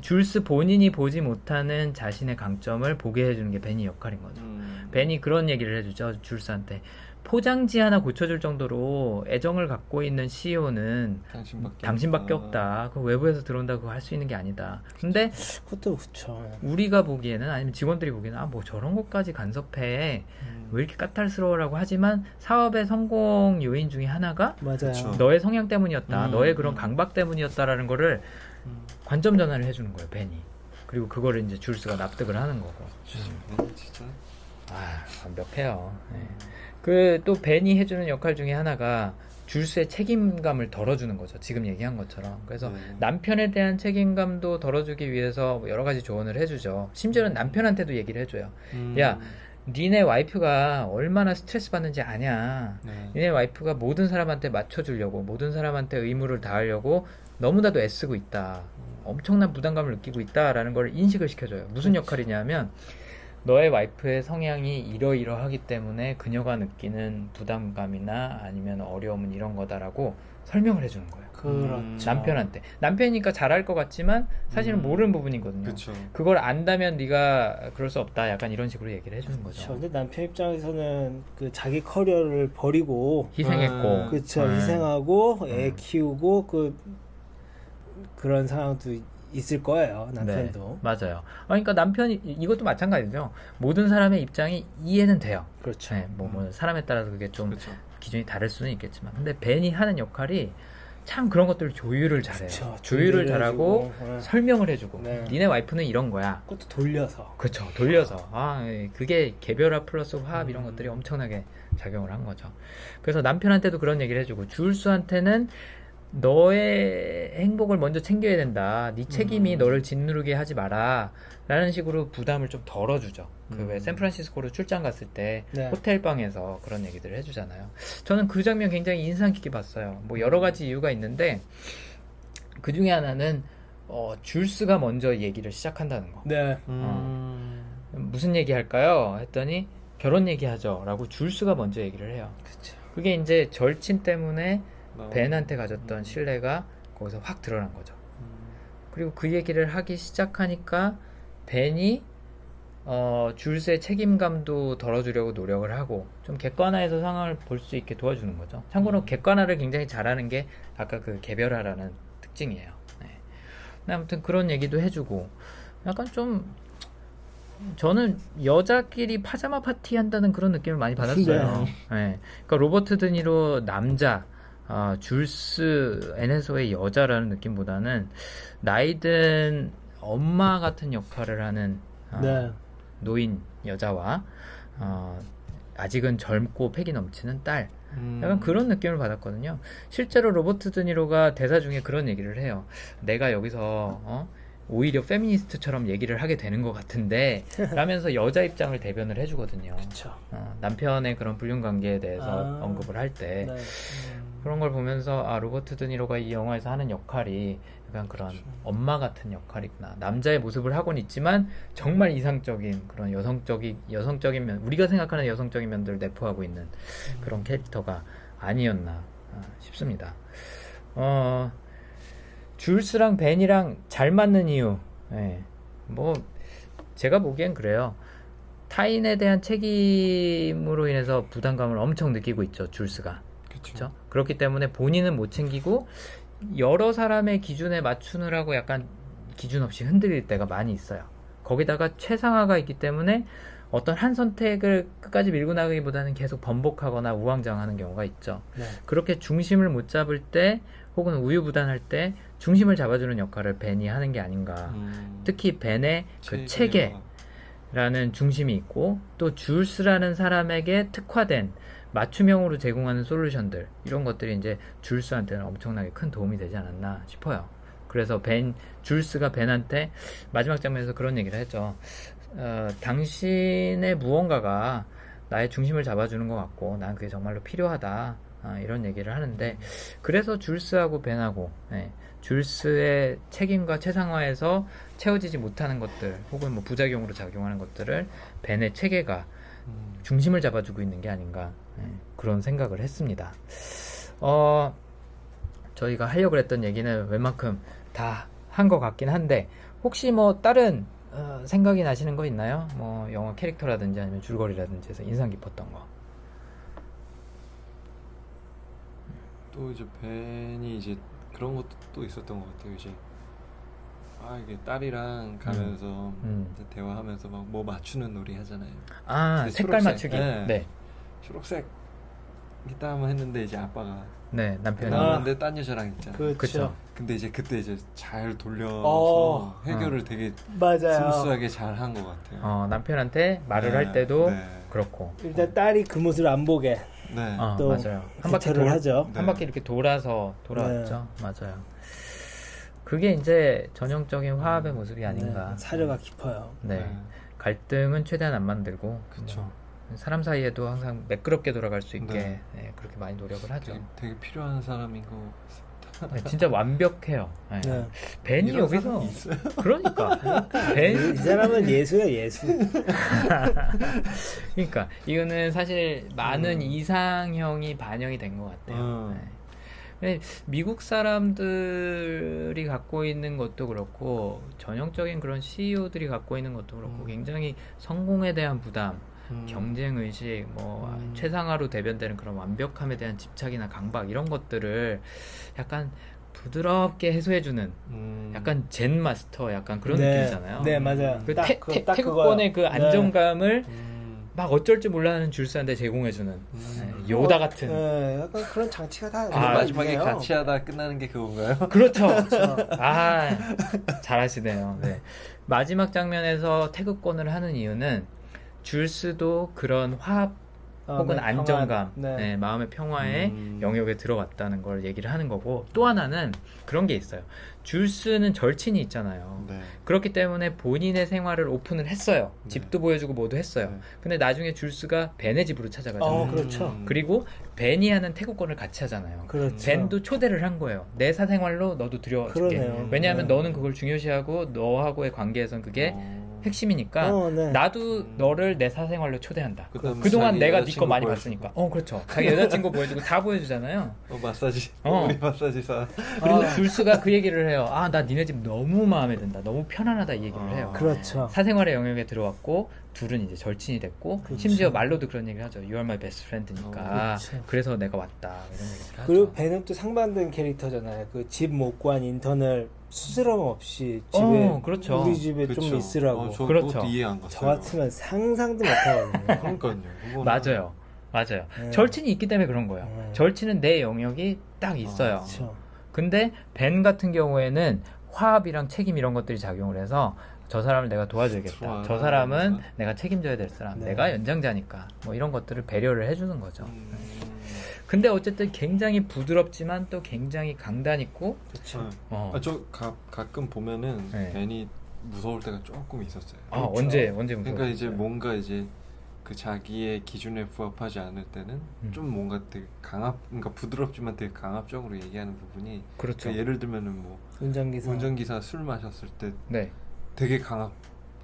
줄스 본인이 보지 못하는 자신의 강점을 보게 해주는 게 벤이 역할인 거죠. 음. 벤이 그런 얘기를 해주죠, 줄스한테. 포장지 하나 고쳐줄 정도로 애정을 갖고 있는 씨이오는 당신밖에, 당신밖에 없다. 그 외부에서 들어온다. 그거 할 수 있는 게 아니다. 근데 그것도 그쵸. 우리가 보기에는 아니면 직원들이 보기에는 아, 뭐 저런 것까지 간섭해. 음. 왜 이렇게 까탈스러워라고 하지만 사업의 성공 요인 중에 하나가 맞아요. 너의 성향 때문이었다. 음. 너의 그런 강박 때문이었다라는 거를 음. 관점 전환을 해주는 거예요. 벤이. 그리고 그거를 이제 줄스가 납득을 하는 거고. 음. 진짜. 아, 완벽해요. 네. 그 또 벤이 해주는 역할 중에 하나가 줄스의 책임감을 덜어주는 거죠. 지금 얘기한 것처럼. 그래서 음. 남편에 대한 책임감도 덜어주기 위해서 여러 가지 조언을 해주죠. 심지어는 남편한테도 얘기를 해줘요. 음. 야, 니네 와이프가 얼마나 스트레스 받는지 아냐. 네. 니네 와이프가 모든 사람한테 맞춰주려고 모든 사람한테 의무를 다하려고 너무나도 애쓰고 있다. 엄청난 부담감을 느끼고 있다라는 걸 인식을 시켜줘요. 무슨 역할이냐면 너의 와이프의 성향이 이러이러하기 때문에 그녀가 느끼는 부담감이나 아니면 어려움은 이런 거다라고 설명을 해주는 거예요. 그렇죠. 남편한테. 남편이니까 잘할 것 같지만 사실은 음. 모르는 부분이거든요. 그쵸. 그걸 안다면 네가 그럴 수 없다. 약간 이런 식으로 얘기를 해주는 거죠. 그렇죠. 근데 남편 입장에서는 그 자기 커리어를 버리고 희생했고, 음. 그렇죠. 음. 희생하고 애 음. 키우고 그 그런 상황도. 있을 거예요, 남편도. 네, 맞아요. 그러니까 남편이, 이것도 마찬가지죠. 모든 사람의 입장이 이해는 돼요. 그렇죠. 네, 뭐, 뭐, 사람에 따라서 그게 좀 그렇죠. 기준이 다를 수는 있겠지만. 근데 벤이 하는 역할이 참 그런 것들을 조율을 잘해요. 그렇죠. 조율을 잘하고 해주고, 설명을 해주고. 네. 니네 와이프는 이런 거야. 그것도 돌려서. 그렇죠. 돌려서. 아, 그게 개별화 플러스 화합 음. 이런 것들이 엄청나게 작용을 한 거죠. 그래서 남편한테도 그런 얘기를 해주고, 줄수한테는 너의 행복을 먼저 챙겨야 된다. 네 책임이 음. 너를 짓누르게 하지 마라. 라는 식으로 부담을 좀 덜어주죠. 그 왜 음. 샌프란시스코로 출장 갔을 때 네. 호텔방에서 그런 얘기들을 해주잖아요. 저는 그 장면 굉장히 인상 깊게 봤어요. 뭐 여러 가지 이유가 있는데 그 중에 하나는 어, 줄스가 먼저 얘기를 시작한다는 거. 네. 음. 어, 무슨 얘기 할까요? 했더니 결혼 얘기하죠. 라고 줄스가 먼저 얘기를 해요. 그쵸. 그게 이제 절친 때문에 벤한테 가졌던 신뢰가 거기서 확 드러난 거죠. 음. 그리고 그 얘기를 하기 시작하니까 벤이 어, 줄스의 책임감도 덜어주려고 노력을 하고 좀 객관화해서 상황을 볼 수 있게 도와주는 거죠. 참고로 음. 객관화를 굉장히 잘하는 게 아까 그 개별화라는 특징이에요. 네. 아무튼 그런 얘기도 해주고 약간 좀 저는 여자끼리 파자마 파티 한다는 그런 느낌을 많이 받았어요. 네. 그러니까 로버트 드니로 남자 아, 줄스, 앤 해서웨이 여자라는 느낌보다는 나이든 엄마 같은 역할을 하는 어, 네. 노인 여자와 어, 아직은 젊고 패기 넘치는 딸 음. 약간 그런 느낌을 받았거든요. 실제로 로버트 드니로가 대사 중에 그런 얘기를 해요. 내가 여기서 어, 오히려 페미니스트처럼 얘기를 하게 되는 것 같은데 라면서 여자 입장을 대변을 해주거든요. 어, 남편의 그런 불륜관계에 대해서 아. 언급을 할 때 네. 음. 그런 걸 보면서 아 로버트 드니로가 이 영화에서 하는 역할이 약간 그런 그렇죠. 엄마 같은 역할이구나. 남자의 모습을 하고는 있지만 정말 이상적인 그런 여성적인 여성적인 면 우리가 생각하는 여성적인 면들을 내포하고 있는 음. 그런 캐릭터가 아니었나 싶습니다. 어 줄스랑 벤이랑 잘 맞는 이유 네. 뭐 제가 보기엔 그래요. 타인에 대한 책임으로 인해서 부담감을 엄청 느끼고 있죠 줄스가. 그렇죠. 그렇기 때문에 본인은 못 챙기고 여러 사람의 기준에 맞추느라고 약간 기준 없이 흔들릴 때가 많이 있어요. 거기다가 최상화가 있기 때문에 어떤 한 선택을 끝까지 밀고 나가기보다는 계속 번복하거나 우왕좌왕하는 경우가 있죠. 네. 그렇게 중심을 못 잡을 때 혹은 우유부단할 때 중심을 잡아주는 역할을 벤이 하는 게 아닌가. 음. 특히 벤의 그 체계라는 중심이 있고 또 줄스라는 사람에게 특화된 맞춤형으로 제공하는 솔루션들 이런 것들이 이제 줄스한테는 엄청나게 큰 도움이 되지 않았나 싶어요. 그래서 벤 줄스가 벤한테 마지막 장면에서 그런 얘기를 했죠. 어, 당신의 무언가가 나의 중심을 잡아주는 것 같고 난 그게 정말로 필요하다 어, 이런 얘기를 하는데 그래서 줄스하고 벤하고 네, 줄스의 책임과 최상화에서 채워지지 못하는 것들 혹은 뭐 부작용으로 작용하는 것들을 벤의 체계가 중심을 잡아주고 있는 게 아닌가 네, 그런 생각을 했습니다. 어, 저희가 하려고 했던 얘기는 웬만큼 다 한 것 같긴 한데 혹시 뭐 다른 어, 생각이 나시는 거 있나요? 뭐 영화 캐릭터라든지 아니면 줄거리라든지 해서 인상 깊었던 거. 또 이제 벤이 이제 그런 것도 또 있었던 것 같아요. 이제 아 이게 딸이랑 가면서 음, 음. 대화하면서 막 뭐 맞추는 놀이 하잖아요. 아 색깔 초록색, 맞추기. 네. 네. 초록색 있다 한번 했는데 이제 아빠가 네 남편이 나왔는데 딴 여자랑 있잖아. 그렇죠. 근데 이제 그때 이제 잘 돌려서 어, 해결을 어. 되게 맞아요. 스무스하게 잘 한 것 같아요. 어 남편한테 말을 네, 할 때도 네. 그렇고 일단 딸이 그 모습을 안 보게. 네. 어, 또 맞아요. 한 바퀴 돌 하죠. 한 네. 바퀴 이렇게 돌아서 돌아왔죠. 네. 맞아요. 그게 이제 전형적인 화합의 모습이 아닌가. 네, 사려가 깊어요. 네. 네. 갈등은 최대한 안 만들고 그렇죠. 사람 사이에도 항상 매끄럽게 돌아갈 수 있게 네. 네, 그렇게 많이 노력을 하죠. 되게, 되게 필요한 사람인 것 같습니다. 진짜 완벽해요. 네. 네. 벤이 여기서 그러니까, 그러니까 벤... 이 사람은 예수야 예수. 그러니까 이거는 사실 많은 음. 이상형이 반영이 된 것 같아요. 음. 네. 미국 사람들이 갖고 있는 것도 그렇고 전형적인 그런 씨이오들이 갖고 있는 것도 그렇고 음. 굉장히 성공에 대한 부담, 음. 경쟁의식, 뭐 음. 최상화로 대변되는 그런 완벽함에 대한 집착이나 강박 이런 것들을 약간 부드럽게 해소해주는 음. 약간 젠 마스터 약간 그런 네. 느낌이잖아요. 네, 맞아요. 그 딱, 태, 태, 딱 태국권의 그거요. 그 안정감을 네. 음. 막 어쩔 줄 몰라하는 줄스한테 제공해주는 음. 요다 같은 어, 네, 약간 그런 장치가 다 아, 마지막에 같이 하다 끝나는 게 그건가요? 그렇죠. 아, 잘하시네요. 네. 마지막 장면에서 태극권을 하는 이유는 줄스도 그런 화합 아, 혹은 네, 안정감, 네. 네, 마음의 평화의 음. 영역에 들어갔다는 걸 얘기를 하는 거고, 또 하나는 그런 게 있어요. 줄스는 절친이 있잖아요. 네. 그렇기 때문에 본인의 생활을 오픈을 했어요. 네. 집도 보여주고 모두 했어요. 네. 근데 나중에 줄스가 벤의 집으로 찾아가잖아요. 어, 그렇죠. 그리고 벤이 하는 태국권을 같이 하잖아요. 그렇죠. 벤도 초대를 한 거예요. 내 사생활로 너도 들여줄게. 왜냐하면 네. 너는 그걸 중요시하고 너하고의 관계에선 그게 어. 핵심이니까 어, 네. 나도 음. 너를 내 사생활로 초대한다. 그동안 내가 네 거 많이 보여주고. 봤으니까. 어 그렇죠. 자기 여자친구 보여주고 다 보여주잖아요. 어 마사지. 어. 우리 마사지사. 그리고 어. 줄스가 그 얘기를 해요. 아 나 니네 집 너무 마음에 든다. 너무 편안하다 이 얘기를 어. 해요. 그렇죠. 사생활의 영역에 들어왔고 둘은 이제 절친이 됐고 그렇죠. 심지어 말로도 그런 얘기를 하죠. You are my best friend니까. 어, 그렇죠. 그래서 내가 왔다. 이런 얘기를 하죠. 그리고 배는 또 상반된 캐릭터잖아요. 그 집 못 구한 인턴을 스스럼 없이 집에 어, 그렇죠. 우리 집에 그렇죠. 좀 있으라고 어, 저, 그렇죠. 이해 안 갔어요. 저 같으면 상상도 못하거든요. 그러니까요. 맞아요, 맞아요. 네. 절친이 있기 때문에 그런 거예요. 네. 절친은 내 영역이 딱 있어요. 아, 그렇죠. 근데 벤 같은 경우에는 화합이랑 책임 이런 것들이 작용을 해서 저 사람을 내가 도와줘야겠다. 좋아요. 저 사람은 네. 내가 책임져야 될 사람. 네. 내가 연장자니까 뭐 이런 것들을 배려를 해주는 거죠. 음. 근데 어쨌든 굉장히 부드럽지만 또 굉장히 강단 있고. 그렇죠. 어. 아, 저 가, 가끔 보면은 네. 괜히 무서울 때가 조금 있었어요. 아 그렇죠? 언제 언제 무서워? 그러니까 이제 뭔가 이제 그 자기의 기준에 부합하지 않을 때는 음. 좀 뭔가 되게 강압, 그러니까 부드럽지만 되게 강압적으로 얘기하는 부분이. 그렇죠. 그러니까 예를 들면은 뭐 운전기사 운전기사 술 마셨을 때 네. 되게 강압.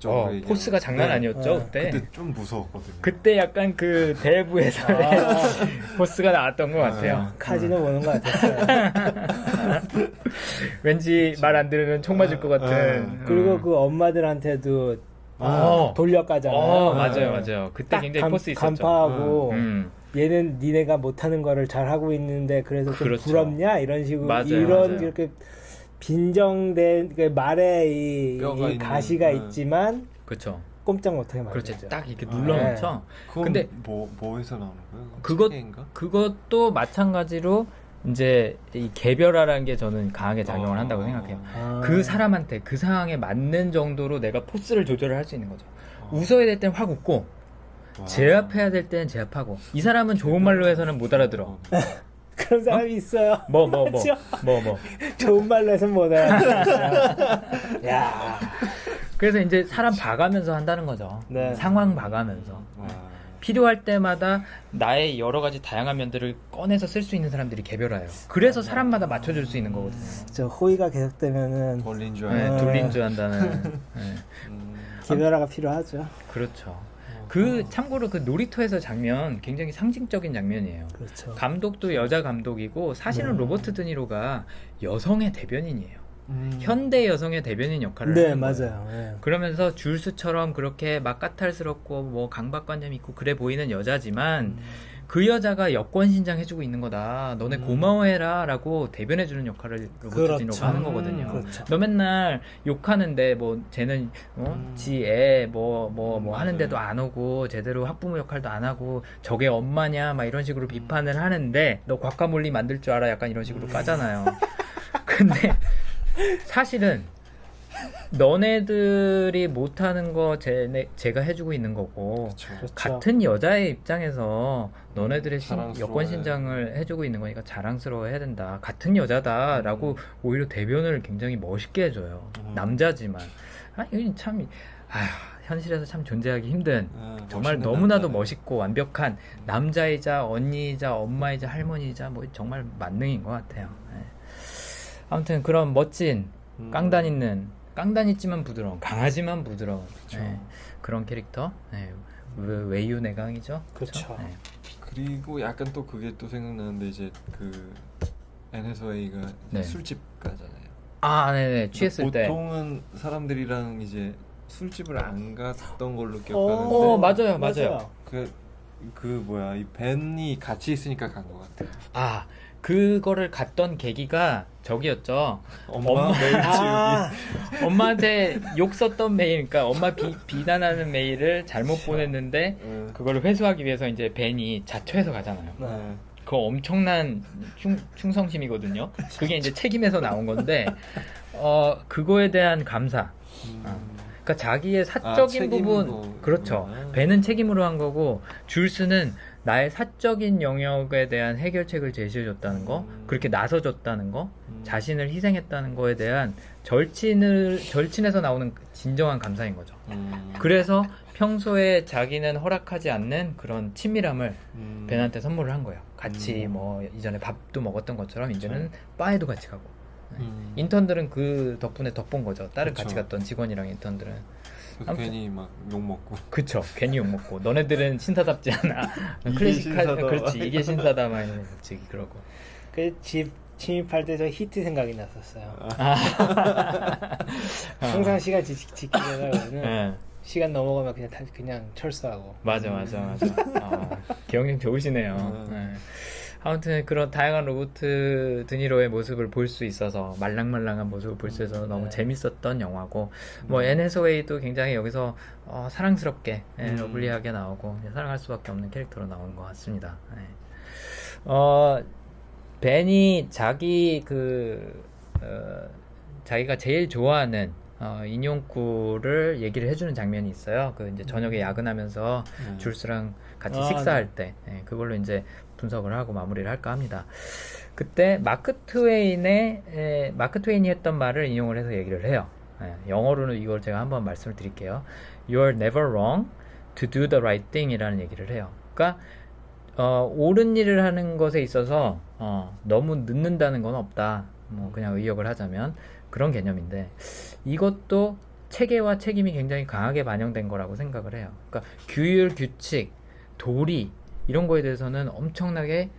어, 포스가 장난 아니었죠. 네. 그때 그때 좀 무서웠거든요. 그때 약간 그 대부에서 아, 포스가 나왔던 것 같아요. 아, 카지노 음. 보는 것 같았어요. 왠지 말 안 들으면 총 맞을 것 같은. 아, 아, 그리고 음. 그 엄마들한테도 아, 돌려가잖아요. 어, 맞아요, 맞아요. 그때 굉장히 감, 포스 있었죠. 간파하고 음. 얘는 니네가 못하는 거를 잘 하고 있는데 그래서 좀 그렇죠. 부럽냐 이런 식으로 맞아요, 이런 맞아요. 이렇게. 빈정된 그 말에 이, 이 가시가 있는, 있지만 그렇죠. 꼼짝 못하게 만들죠. 그렇죠. 딱 이렇게 눌러놓죠. 아, 네. 근데 뭐 뭐에서 나오는 거예요? 그것 체계인가? 그것도 마찬가지로 이제 이 개별화라는 게 저는 강하게 작용을 아, 한다고 생각해요. 아. 그 사람한테 그 상황에 맞는 정도로 내가 포스를 조절을 할 수 있는 거죠. 아. 웃어야 될 땐 확 웃고 와. 제압해야 될 땐 제압하고. 이 사람은 좋은 말로 해서는 못 알아들어. 그런 사람이 어? 있어요. 뭐, 뭐, 뭐, 뭐, 뭐. 좋은 말로 해서 뭐다. 야. 그래서 이제 사람 봐가면서 한다는 거죠. 네. 상황 봐가면서. 와. 필요할 때마다 나의 여러 가지 다양한 면들을 꺼내서 쓸 수 있는 사람들이 개별화예요. 그래서 사람마다 맞춰줄 수 있는 거거든요. 저 호의가 계속되면은. 돌린 줄 한다는. 네, 돌린 줄 한다는. 네. 음. 개별화가 필요하죠. 그렇죠. 그 어. 참고로 그 놀이터에서 장면 굉장히 상징적인 장면이에요. 그렇죠. 감독도 여자 감독이고 사실은 네. 로버트 드니로가 여성의 대변인이에요. 음. 현대 여성의 대변인 역할을 네, 하는 거예요. 맞아요. 네. 그러면서 줄스처럼 그렇게 막 까탈스럽고 뭐 강박관념 있고 그래 보이는 여자지만 음. 그 여자가 여권 신장해주고 있는 거다. 너네 음. 고마워해라 라고 대변해주는 역할을 로버트 드니로가 하는 거거든요. 음, 그렇죠. 너 맨날 욕하는데 뭐 쟤는 어? 음. 지 애 뭐 뭐 뭐 하는데도 안 오고 제대로 학부모 역할도 안 하고 저게 엄마냐 막 이런 식으로 비판을 하는데 너 과카몰리 만들 줄 알아 약간 이런 식으로 음. 까잖아요. 근데 사실은 너네들이 못하는 거 쟤네, 제가 해주고 있는 거고 그쵸, 그쵸. 같은 여자의 입장에서 너네들의 신, 여권 신장을 해주고 있는 거니까 자랑스러워해야 된다. 같은 여자다 라고 음. 오히려 대변을 굉장히 멋있게 해줘요. 음. 남자지만 아, 이건 참 아휴, 현실에서 참 존재하기 힘든 아, 정말 너무나도 남자네. 멋있고 완벽한 남자이자 언니이자 엄마이자 할머니이자 뭐 정말 만능인 것 같아요. 네. 아무튼 그런 멋진 음. 깡단 있는 깡단 있지만 부드러운 강하지만 부드러운 그렇죠. 네. 그런 캐릭터 네. 외유 내강이죠. 그렇죠. 네. 그리고 약간 또 그게 또 생각나는데 이제 그 앤 해서웨이가 네. 술집 가잖아요. 아, 네네 취했을 보통은 때 보통은 사람들이랑 이제 술집을 안 갔던 걸로 기억하는데. 어, 맞아요, 맞아요. 그, 그 뭐야 이 벤이 같이 있으니까 간 것 같아요. 아, 그거를 갔던 계기가 저기였죠. 엄마, 엄마 메일 지우기. 아~ 엄마한테 욕 썼던 메일, 그러니까 엄마 비, 비난하는 메일을 잘못 보냈는데 음. 그걸 회수하기 위해서 이제 벤이 자퇴해서 가잖아요. 네. 그 엄청난 충, 충성심이거든요. 그게 이제 책임에서 나온 건데 어 그거에 대한 감사. 음. 아, 그러니까 자기의 사적인 아, 부분 거. 그렇죠. 음. 벤은 책임으로 한 거고 줄스는 나의 사적인 영역에 대한 해결책을 제시해줬다는 거, 음. 그렇게 나서줬다는 거, 음. 자신을 희생했다는 거에 대한 절친을, 절친에서 나오는 진정한 감사인 거죠. 음. 그래서 평소에 자기는 허락하지 않는 그런 친밀함을 음. 벤한테 선물을 한 거예요. 같이 음. 뭐 이전에 밥도 먹었던 것처럼 이제는 그쵸. 바에도 같이 가고. 음. 인턴들은 그 덕분에 덕본 거죠. 다른 그쵸. 같이 갔던 직원이랑 인턴들은. 괜히 막 욕먹고 그쵸 괜히 욕먹고 너네들은 신사답지 않아 클래식 신사다 그렇지 이게 신사다 막 이런 갑자기 그러고 그 집 침입할 때 저 히트 생각이 났었어요. 아. 항상 어. 시간 지키려다 보면 네. 시간 넘어가면 그냥 다, 그냥 철수하고 맞아 맞아 맞아 아, 기억력 좋으시네요. 음. 네. 아무튼 그런 다양한 로버트 드니로의 모습을 볼 수 있어서 말랑말랑한 모습을 볼 수 있어서 너무 네. 재밌었던 영화고 음. 뭐 앤 해서웨이도 굉장히 여기서 어, 사랑스럽게 네, 음. 러블리하게 나오고 사랑할 수밖에 없는 캐릭터로 나오는 것 같습니다. 네. 어, 벤이 자기 그 어, 자기가 제일 좋아하는 어, 인용구를 얘기를 해주는 장면이 있어요. 그 이제 저녁에 음. 야근하면서 음. 줄스랑 같이 아, 식사할 네. 때 네, 그걸로 이제 분석을 하고 마무리를 할까 합니다. 그때 마크 트웨인의 에, 마크 트웨인이 했던 말을 인용을 해서 얘기를 해요. 예, 영어로는 이걸 제가 한번 말씀을 드릴게요. You're never wrong to do the right thing 이라는 얘기를 해요. 그러니까 어, 옳은 일을 하는 것에 있어서 어, 너무 늦는다는 건 없다. 뭐 그냥 의역을 하자면 그런 개념인데 이것도 체계와 책임이 굉장히 강하게 반영된 거라고 생각을 해요. 그러니까 규율, 규칙, 도리 이런 거에 대해서는 엄청나게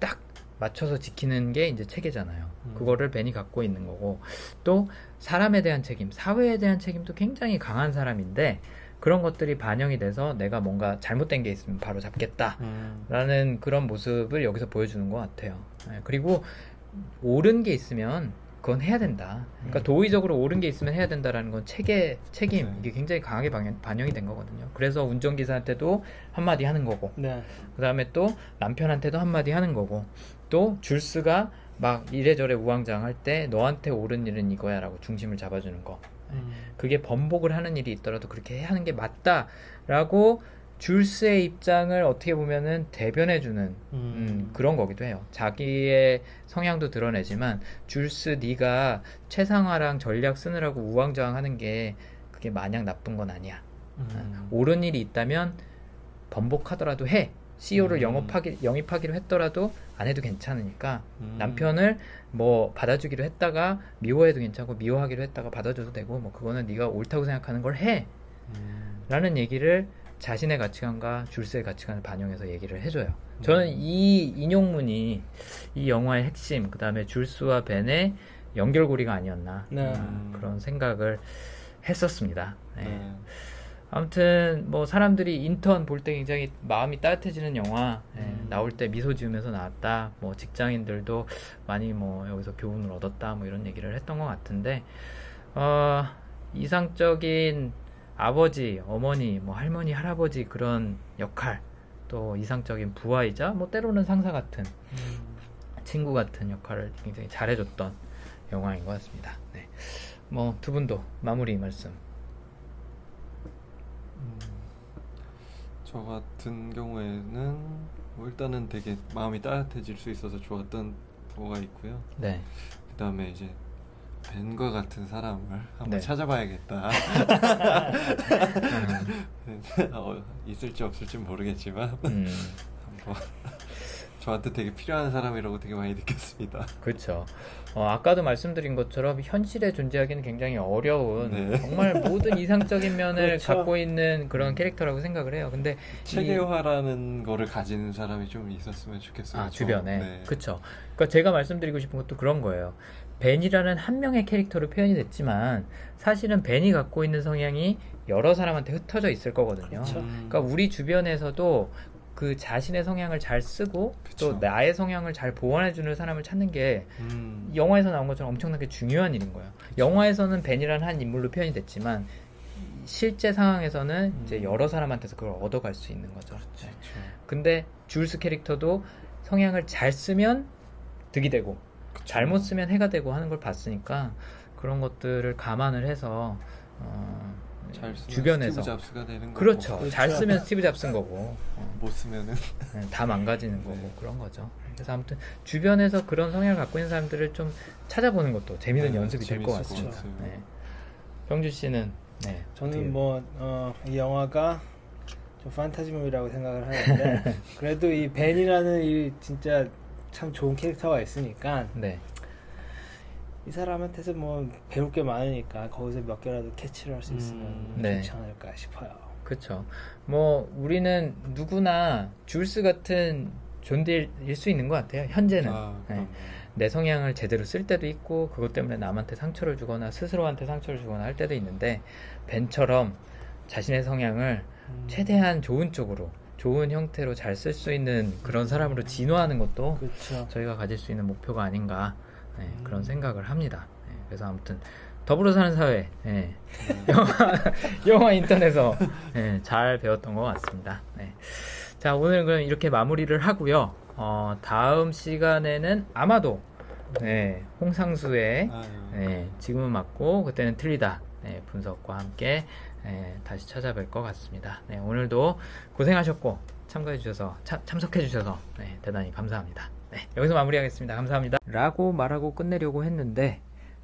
딱 맞춰서 지키는 게 이제 체계잖아요. 음. 그거를 벤이 갖고 있는 거고 또 사람에 대한 책임, 사회에 대한 책임도 굉장히 강한 사람인데 그런 것들이 반영이 돼서 내가 뭔가 잘못된 게 있으면 바로 잡겠다라는 음. 그런 모습을 여기서 보여주는 것 같아요. 그리고 옳은 게 있으면 그건 해야 된다. 그러니까 도의적으로 옳은 게 있으면 해야 된다라는 건 체계, 책임 네. 이게 굉장히 강하게 방연, 반영이 된 거거든요. 그래서 운전기사한테도 한마디 하는 거고 네. 그 다음에 또 남편한테도 한마디 하는 거고 또 줄스가 막 이래저래 우왕좌왕할 때 너한테 옳은 일은 이거야 라고 중심을 잡아주는 거 음. 그게 번복을 하는 일이 있더라도 그렇게 하는 게 맞다 라고 줄스의 입장을 어떻게 보면은 대변해주는 음. 음, 그런 거기도 해요. 자기의 성향도 드러내지만 줄스 네가 최상화랑 전략 쓰느라고 우왕좌왕하는 게 그게 마냥 나쁜 건 아니야. 음. 옳은 일이 있다면 번복하더라도 해. 씨이오를 음. 영업하기, 영입하기로 했더라도 안 해도 괜찮으니까 음. 남편을 뭐 받아주기로 했다가 미워해도 괜찮고 미워하기로 했다가 받아줘도 되고 뭐 그거는 네가 옳다고 생각하는 걸 해. 음. 라는 얘기를 자신의 가치관과 줄스의 가치관을 반영해서 얘기를 해줘요. 저는 이 인용문이 이 영화의 핵심, 그 다음에 줄스와 벤의 연결고리가 아니었나 네. 음, 그런 생각을 했었습니다. 네. 네. 아무튼 뭐 사람들이 인턴 볼 때 굉장히 마음이 따뜻해지는 영화 네. 음. 나올 때 미소 지으면서 나왔다. 뭐 직장인들도 많이 뭐 여기서 교훈을 얻었다. 뭐 이런 얘기를 했던 것 같은데 어, 이상적인 아버지, 어머니, 뭐 할머니, 할아버지 그런 역할 또 이상적인 부하이자 뭐 때로는 상사 같은 음. 친구 같은 역할을 굉장히 잘해줬던 영화인 것 같습니다. 네, 뭐 두 분도 마무리 말씀. 음, 저 같은 경우에는 뭐 일단은 되게 마음이 따뜻해질 수 있어서 좋았던 부하가 있고요. 네. 그 다음에 이제. 벤과 같은 사람을 한번 네. 찾아봐야겠다. 음. 어, 있을지 없을지 모르겠지만 음. 한번 저한테 되게 필요한 사람이라고 되게 많이 느꼈습니다. 그렇죠. 어, 아까도 말씀드린 것처럼 현실에 존재하기는 굉장히 어려운 네. 정말 모든 이상적인 면을 그렇죠. 갖고 있는 그런 캐릭터라고 생각을 해요. 근데 체계화라는 이... 거를 가진 사람이 좀 있었으면 좋겠어요. 아, 주변에. 네. 그렇죠. 그러니까 제가 말씀드리고 싶은 것도 그런 거예요. 벤이라는 한 명의 캐릭터로 표현이 됐지만 사실은 벤이 갖고 있는 성향이 여러 사람한테 흩어져 있을 거거든요. 그렇죠. 그러니까 우리 주변에서도 그 자신의 성향을 잘 쓰고 그쵸. 또 나의 성향을 잘 보완해주는 사람을 찾는 게 음. 영화에서 나온 것처럼 엄청나게 중요한 일인 거예요. 그쵸. 영화에서는 벤이라는 한 인물로 표현이 됐지만 실제 상황에서는 음. 이제 여러 사람한테서 그걸 얻어갈 수 있는 거죠. 그쵸. 그쵸. 근데 줄스 캐릭터도 성향을 잘 쓰면 득이 되고 그쵸. 잘못 쓰면 해가 되고 하는 걸 봤으니까 그런 것들을 감안을 해서 어, 잘 쓰면 주변에서 스티브 잡스가 되는 그렇죠. 거고. 잘 쓰면 스티브 잡스인 거고 어. 못 쓰면은 다 망가지는 거고 네. 그런 거죠. 그래서 아무튼 주변에서 그런 성향을 갖고 있는 사람들을 좀 찾아보는 것도 재미있는 네, 연습이 될 것 같습니다. 네. 병주 씨는 네, 저는 뭐 어, 이 영화가 좀 판타지물이라고 생각을 하는데 그래도 이 벤이라는 이 진짜 참 좋은 캐릭터가 있으니까 네. 이 사람한테서 뭐 배울 게 많으니까 거기서 몇 개라도 캐치를 할 수 있으면 음, 네. 좋지 않을까 싶어요. 그렇죠. 뭐 우리는 누구나 줄스 같은 존재일 수 있는 것 같아요. 현재는 아, 네. 내 성향을 제대로 쓸 때도 있고 그것 때문에 남한테 상처를 주거나 스스로한테 상처를 주거나 할 때도 있는데 벤처럼 자신의 성향을 음. 최대한 좋은 쪽으로 좋은 형태로 잘 쓸 수 있는 그런 사람으로 진화하는 것도 그쵸. 저희가 가질 수 있는 목표가 아닌가 네, 음. 그런 생각을 합니다. 네, 그래서 아무튼 더불어 사는 사회 네. 영화, 영화 인턴에서 네, 잘 배웠던 것 같습니다. 네. 자, 오늘 그럼 이렇게 마무리를 하고요. 어, 다음 시간에는 아마도 네, 홍상수의 네, 지금은 맞고 그때는 틀리다 네, 분석과 함께 네, 다시 찾아뵐 것 같습니다. 네, 오늘도 고생하셨고 참가해 주셔서 참, 참석해 주셔서 네, 대단히 감사합니다. 네, 여기서 마무리하겠습니다. 감사합니다. 라고 말하고 끝내려고 했는데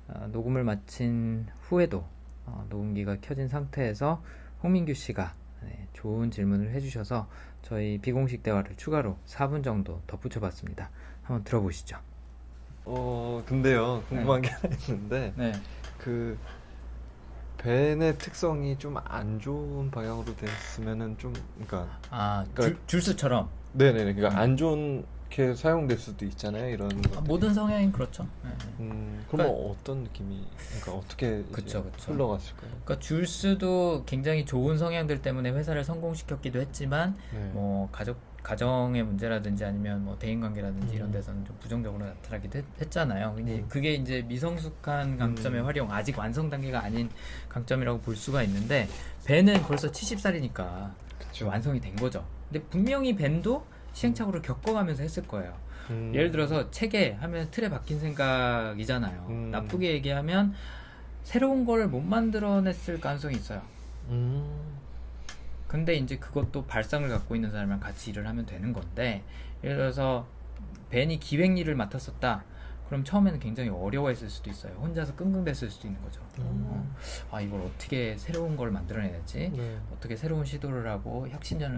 어, 녹음을 마친 후에도 어, 녹음기가 켜진 상태에서 홍민규 씨가 네, 좋은 질문을 해주셔서 저희 비공식 대화를 추가로 사 분 정도 덧붙여봤습니다. 한번 들어보시죠. 어, 근데요 궁금한 네. 게 하나 있는데 네. 그 벤의 특성이 좀 안 좋은 방향으로 됐으면은 좀 그러니까 아 그러니까, 줄, 줄수처럼 네네네 그러니까 음. 안 좋은 이렇게 사용될 수도 있잖아요. 이런 아, 모든 성향이 그렇죠. 네. 음, 그럼 그러니까, 어떤 느낌이 그러니까 어떻게 그쵸, 그쵸. 흘러갔을까요? 그러니까 줄스도 굉장히 좋은 성향들 때문에 회사를 성공시켰기도 했지만 네. 뭐 가족 가정의 문제라든지 아니면 뭐 대인관계라든지 음. 이런 데서는 좀 부정적으로 나타나기도 했, 했잖아요. 근데 음. 그게 이제 미성숙한 강점의 음. 활용, 아직 완성 단계가 아닌 강점이라고 볼 수가 있는데 벤은 벌써 칠십 살이니까 그쵸. 완성이 된 거죠. 근데 분명히 벤도 시행착오를 겪어가면서 했을 거예요. 음. 예를 들어서 체계 하면 틀에 박힌 생각이잖아요. 음. 나쁘게 얘기하면 새로운 걸 못 만들어냈을 가능성이 있어요. 음. 근데 이제 그것도 발상을 갖고 있는 사람이랑 같이 일을 하면 되는 건데 예를 들어서 벤이 기획 일을 맡았었다. 그럼 처음에는 굉장히 어려워했을 수도 있어요. 혼자서 끙끙댔을 수도 있는 거죠. 음. 어, 아 이걸 어떻게 새로운 걸 만들어내야 되지? 네. 어떻게 새로운 시도를 하고 혁신적인,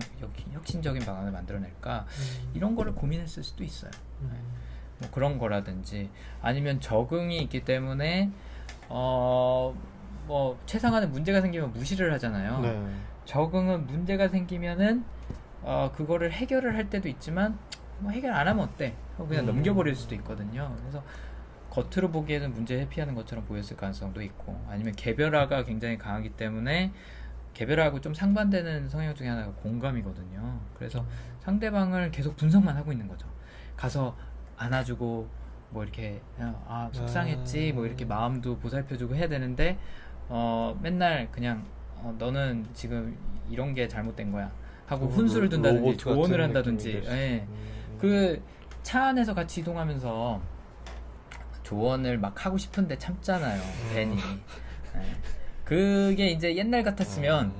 혁신적인 방안을 만들어낼까? 음. 이런 거를 고민했을 수도 있어요. 음. 네. 뭐 그런 거라든지 아니면 적응이 있기 때문에 어, 뭐 최상화는 문제가 생기면 무시를 하잖아요. 네. 적응은 문제가 생기면은 어, 그거를 해결을 할 때도 있지만 뭐 해결 안 하면 어때? 하고 그냥 음. 넘겨버릴 수도 있거든요. 그래서 겉으로 보기에는 문제 회피하는 것처럼 보였을 가능성도 있고 아니면 개별화가 굉장히 강하기 때문에 개별화하고 좀 상반되는 성향 중에 하나가 공감이거든요. 그래서 상대방을 계속 분석만 하고 있는 거죠. 가서 안아주고 뭐 이렇게 아 속상했지 뭐 이렇게 마음도 보살펴주고 해야 되는데 어 맨날 그냥 어, 너는 지금 이런 게 잘못된 거야 하고 훈수를 둔다든지 조언을 한다든지 예. 그 차 안에서 같이 이동하면서 조언을 막 하고 싶은데 참잖아요. 벤이 예. 그게 이제 옛날 같았으면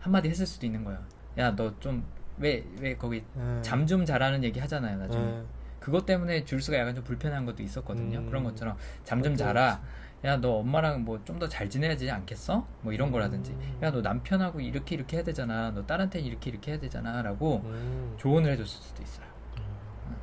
한마디 했을 수도 있는 거예요. 야 너 좀 왜 왜 거기 잠 좀 자라는 얘기 하잖아요 나중에. 그것 때문에 줄스가 약간 좀 불편한 것도 있었거든요. 음. 그런 것처럼 잠 좀 자라. 야 너 엄마랑 뭐 좀 더 잘 지내야지 않겠어? 뭐 이런 거라든지 야 너 남편하고 이렇게 이렇게 해야 되잖아 너 딸한테 이렇게 이렇게 해야 되잖아 라고 음. 조언을 해줬을 수도 있어요. 음.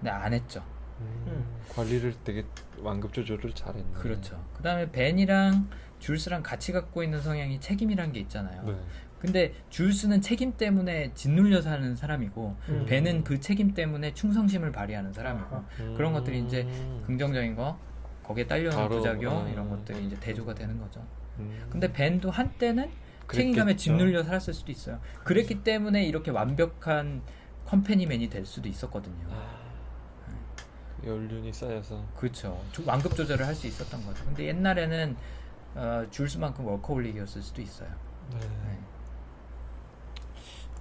근데 안 했죠. 음, 음. 관리를 되게 완급 조절을 잘했네. 그렇죠. 그 다음에 벤이랑 줄스랑 같이 갖고 있는 성향이 책임이란 게 있잖아요. 네. 근데 줄스는 책임 때문에 짓눌려 사는 사람이고 음. 벤은 그 책임 때문에 충성심을 발휘하는 사람이고 음. 그런 것들이 이제 긍정적인 거 거기에 딸려오는 부작용 음. 이런 것들이 이제 대조가 되는 거죠. 음. 근데 벤도 한때는 그랬겠죠. 책임감에 짓눌려 살았을 수도 있어요. 그랬기 때문에 이렇게 완벽한 컴패니맨이 될 수도 있었거든요. 아. 연륜이 쌓여서 그렇죠. 완급 조절을 할 수 있었던 거죠. 근데 옛날에는 어, 줄스만큼 워커홀릭이었을 수도 있어요. 네. 네.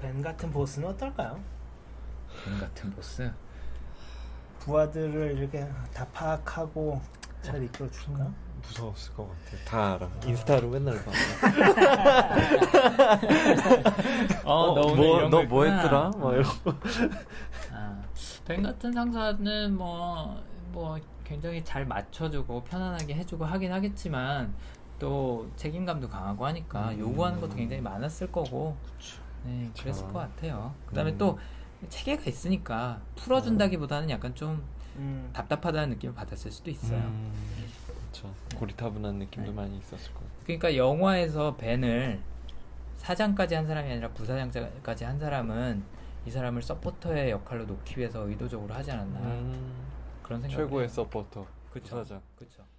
벤 같은 보스는 어떨까요? 벤 같은 보스? 부하들을 이렇게 다 파악하고 잘 이끌어줄까? 무서웠을 것 같아요. 다 알아. 아. 인스타로 맨날 봐. 어, 너 오늘 너 뭐 했더라? 막 이러고. 아, 벤 같은 상사는 뭐, 뭐 굉장히 잘 맞춰주고 편안하게 해주고 하긴 하겠지만 또 책임감도 강하고 하니까 음. 요구하는 것도 굉장히 많았을 거고. 그쵸. 네, 그랬을 것 같아요. 그 다음에 음. 또 체계가 있으니까 풀어준다기보다는 약간 좀 음. 답답하다는 느낌을 받았을 수도 있어요. 음. 그렇죠. 고리타분한 느낌도 네. 많이 있었을 거예요. 그러니까 영화에서 벤을 사장까지 한 사람이 아니라 부사장까지 한 사람은 이 사람을 서포터의 역할로 놓기 위해서 의도적으로 하지 않았나. 음. 그런 생각. 최고의 서포터. 그쵸. 부사장. 그렇죠.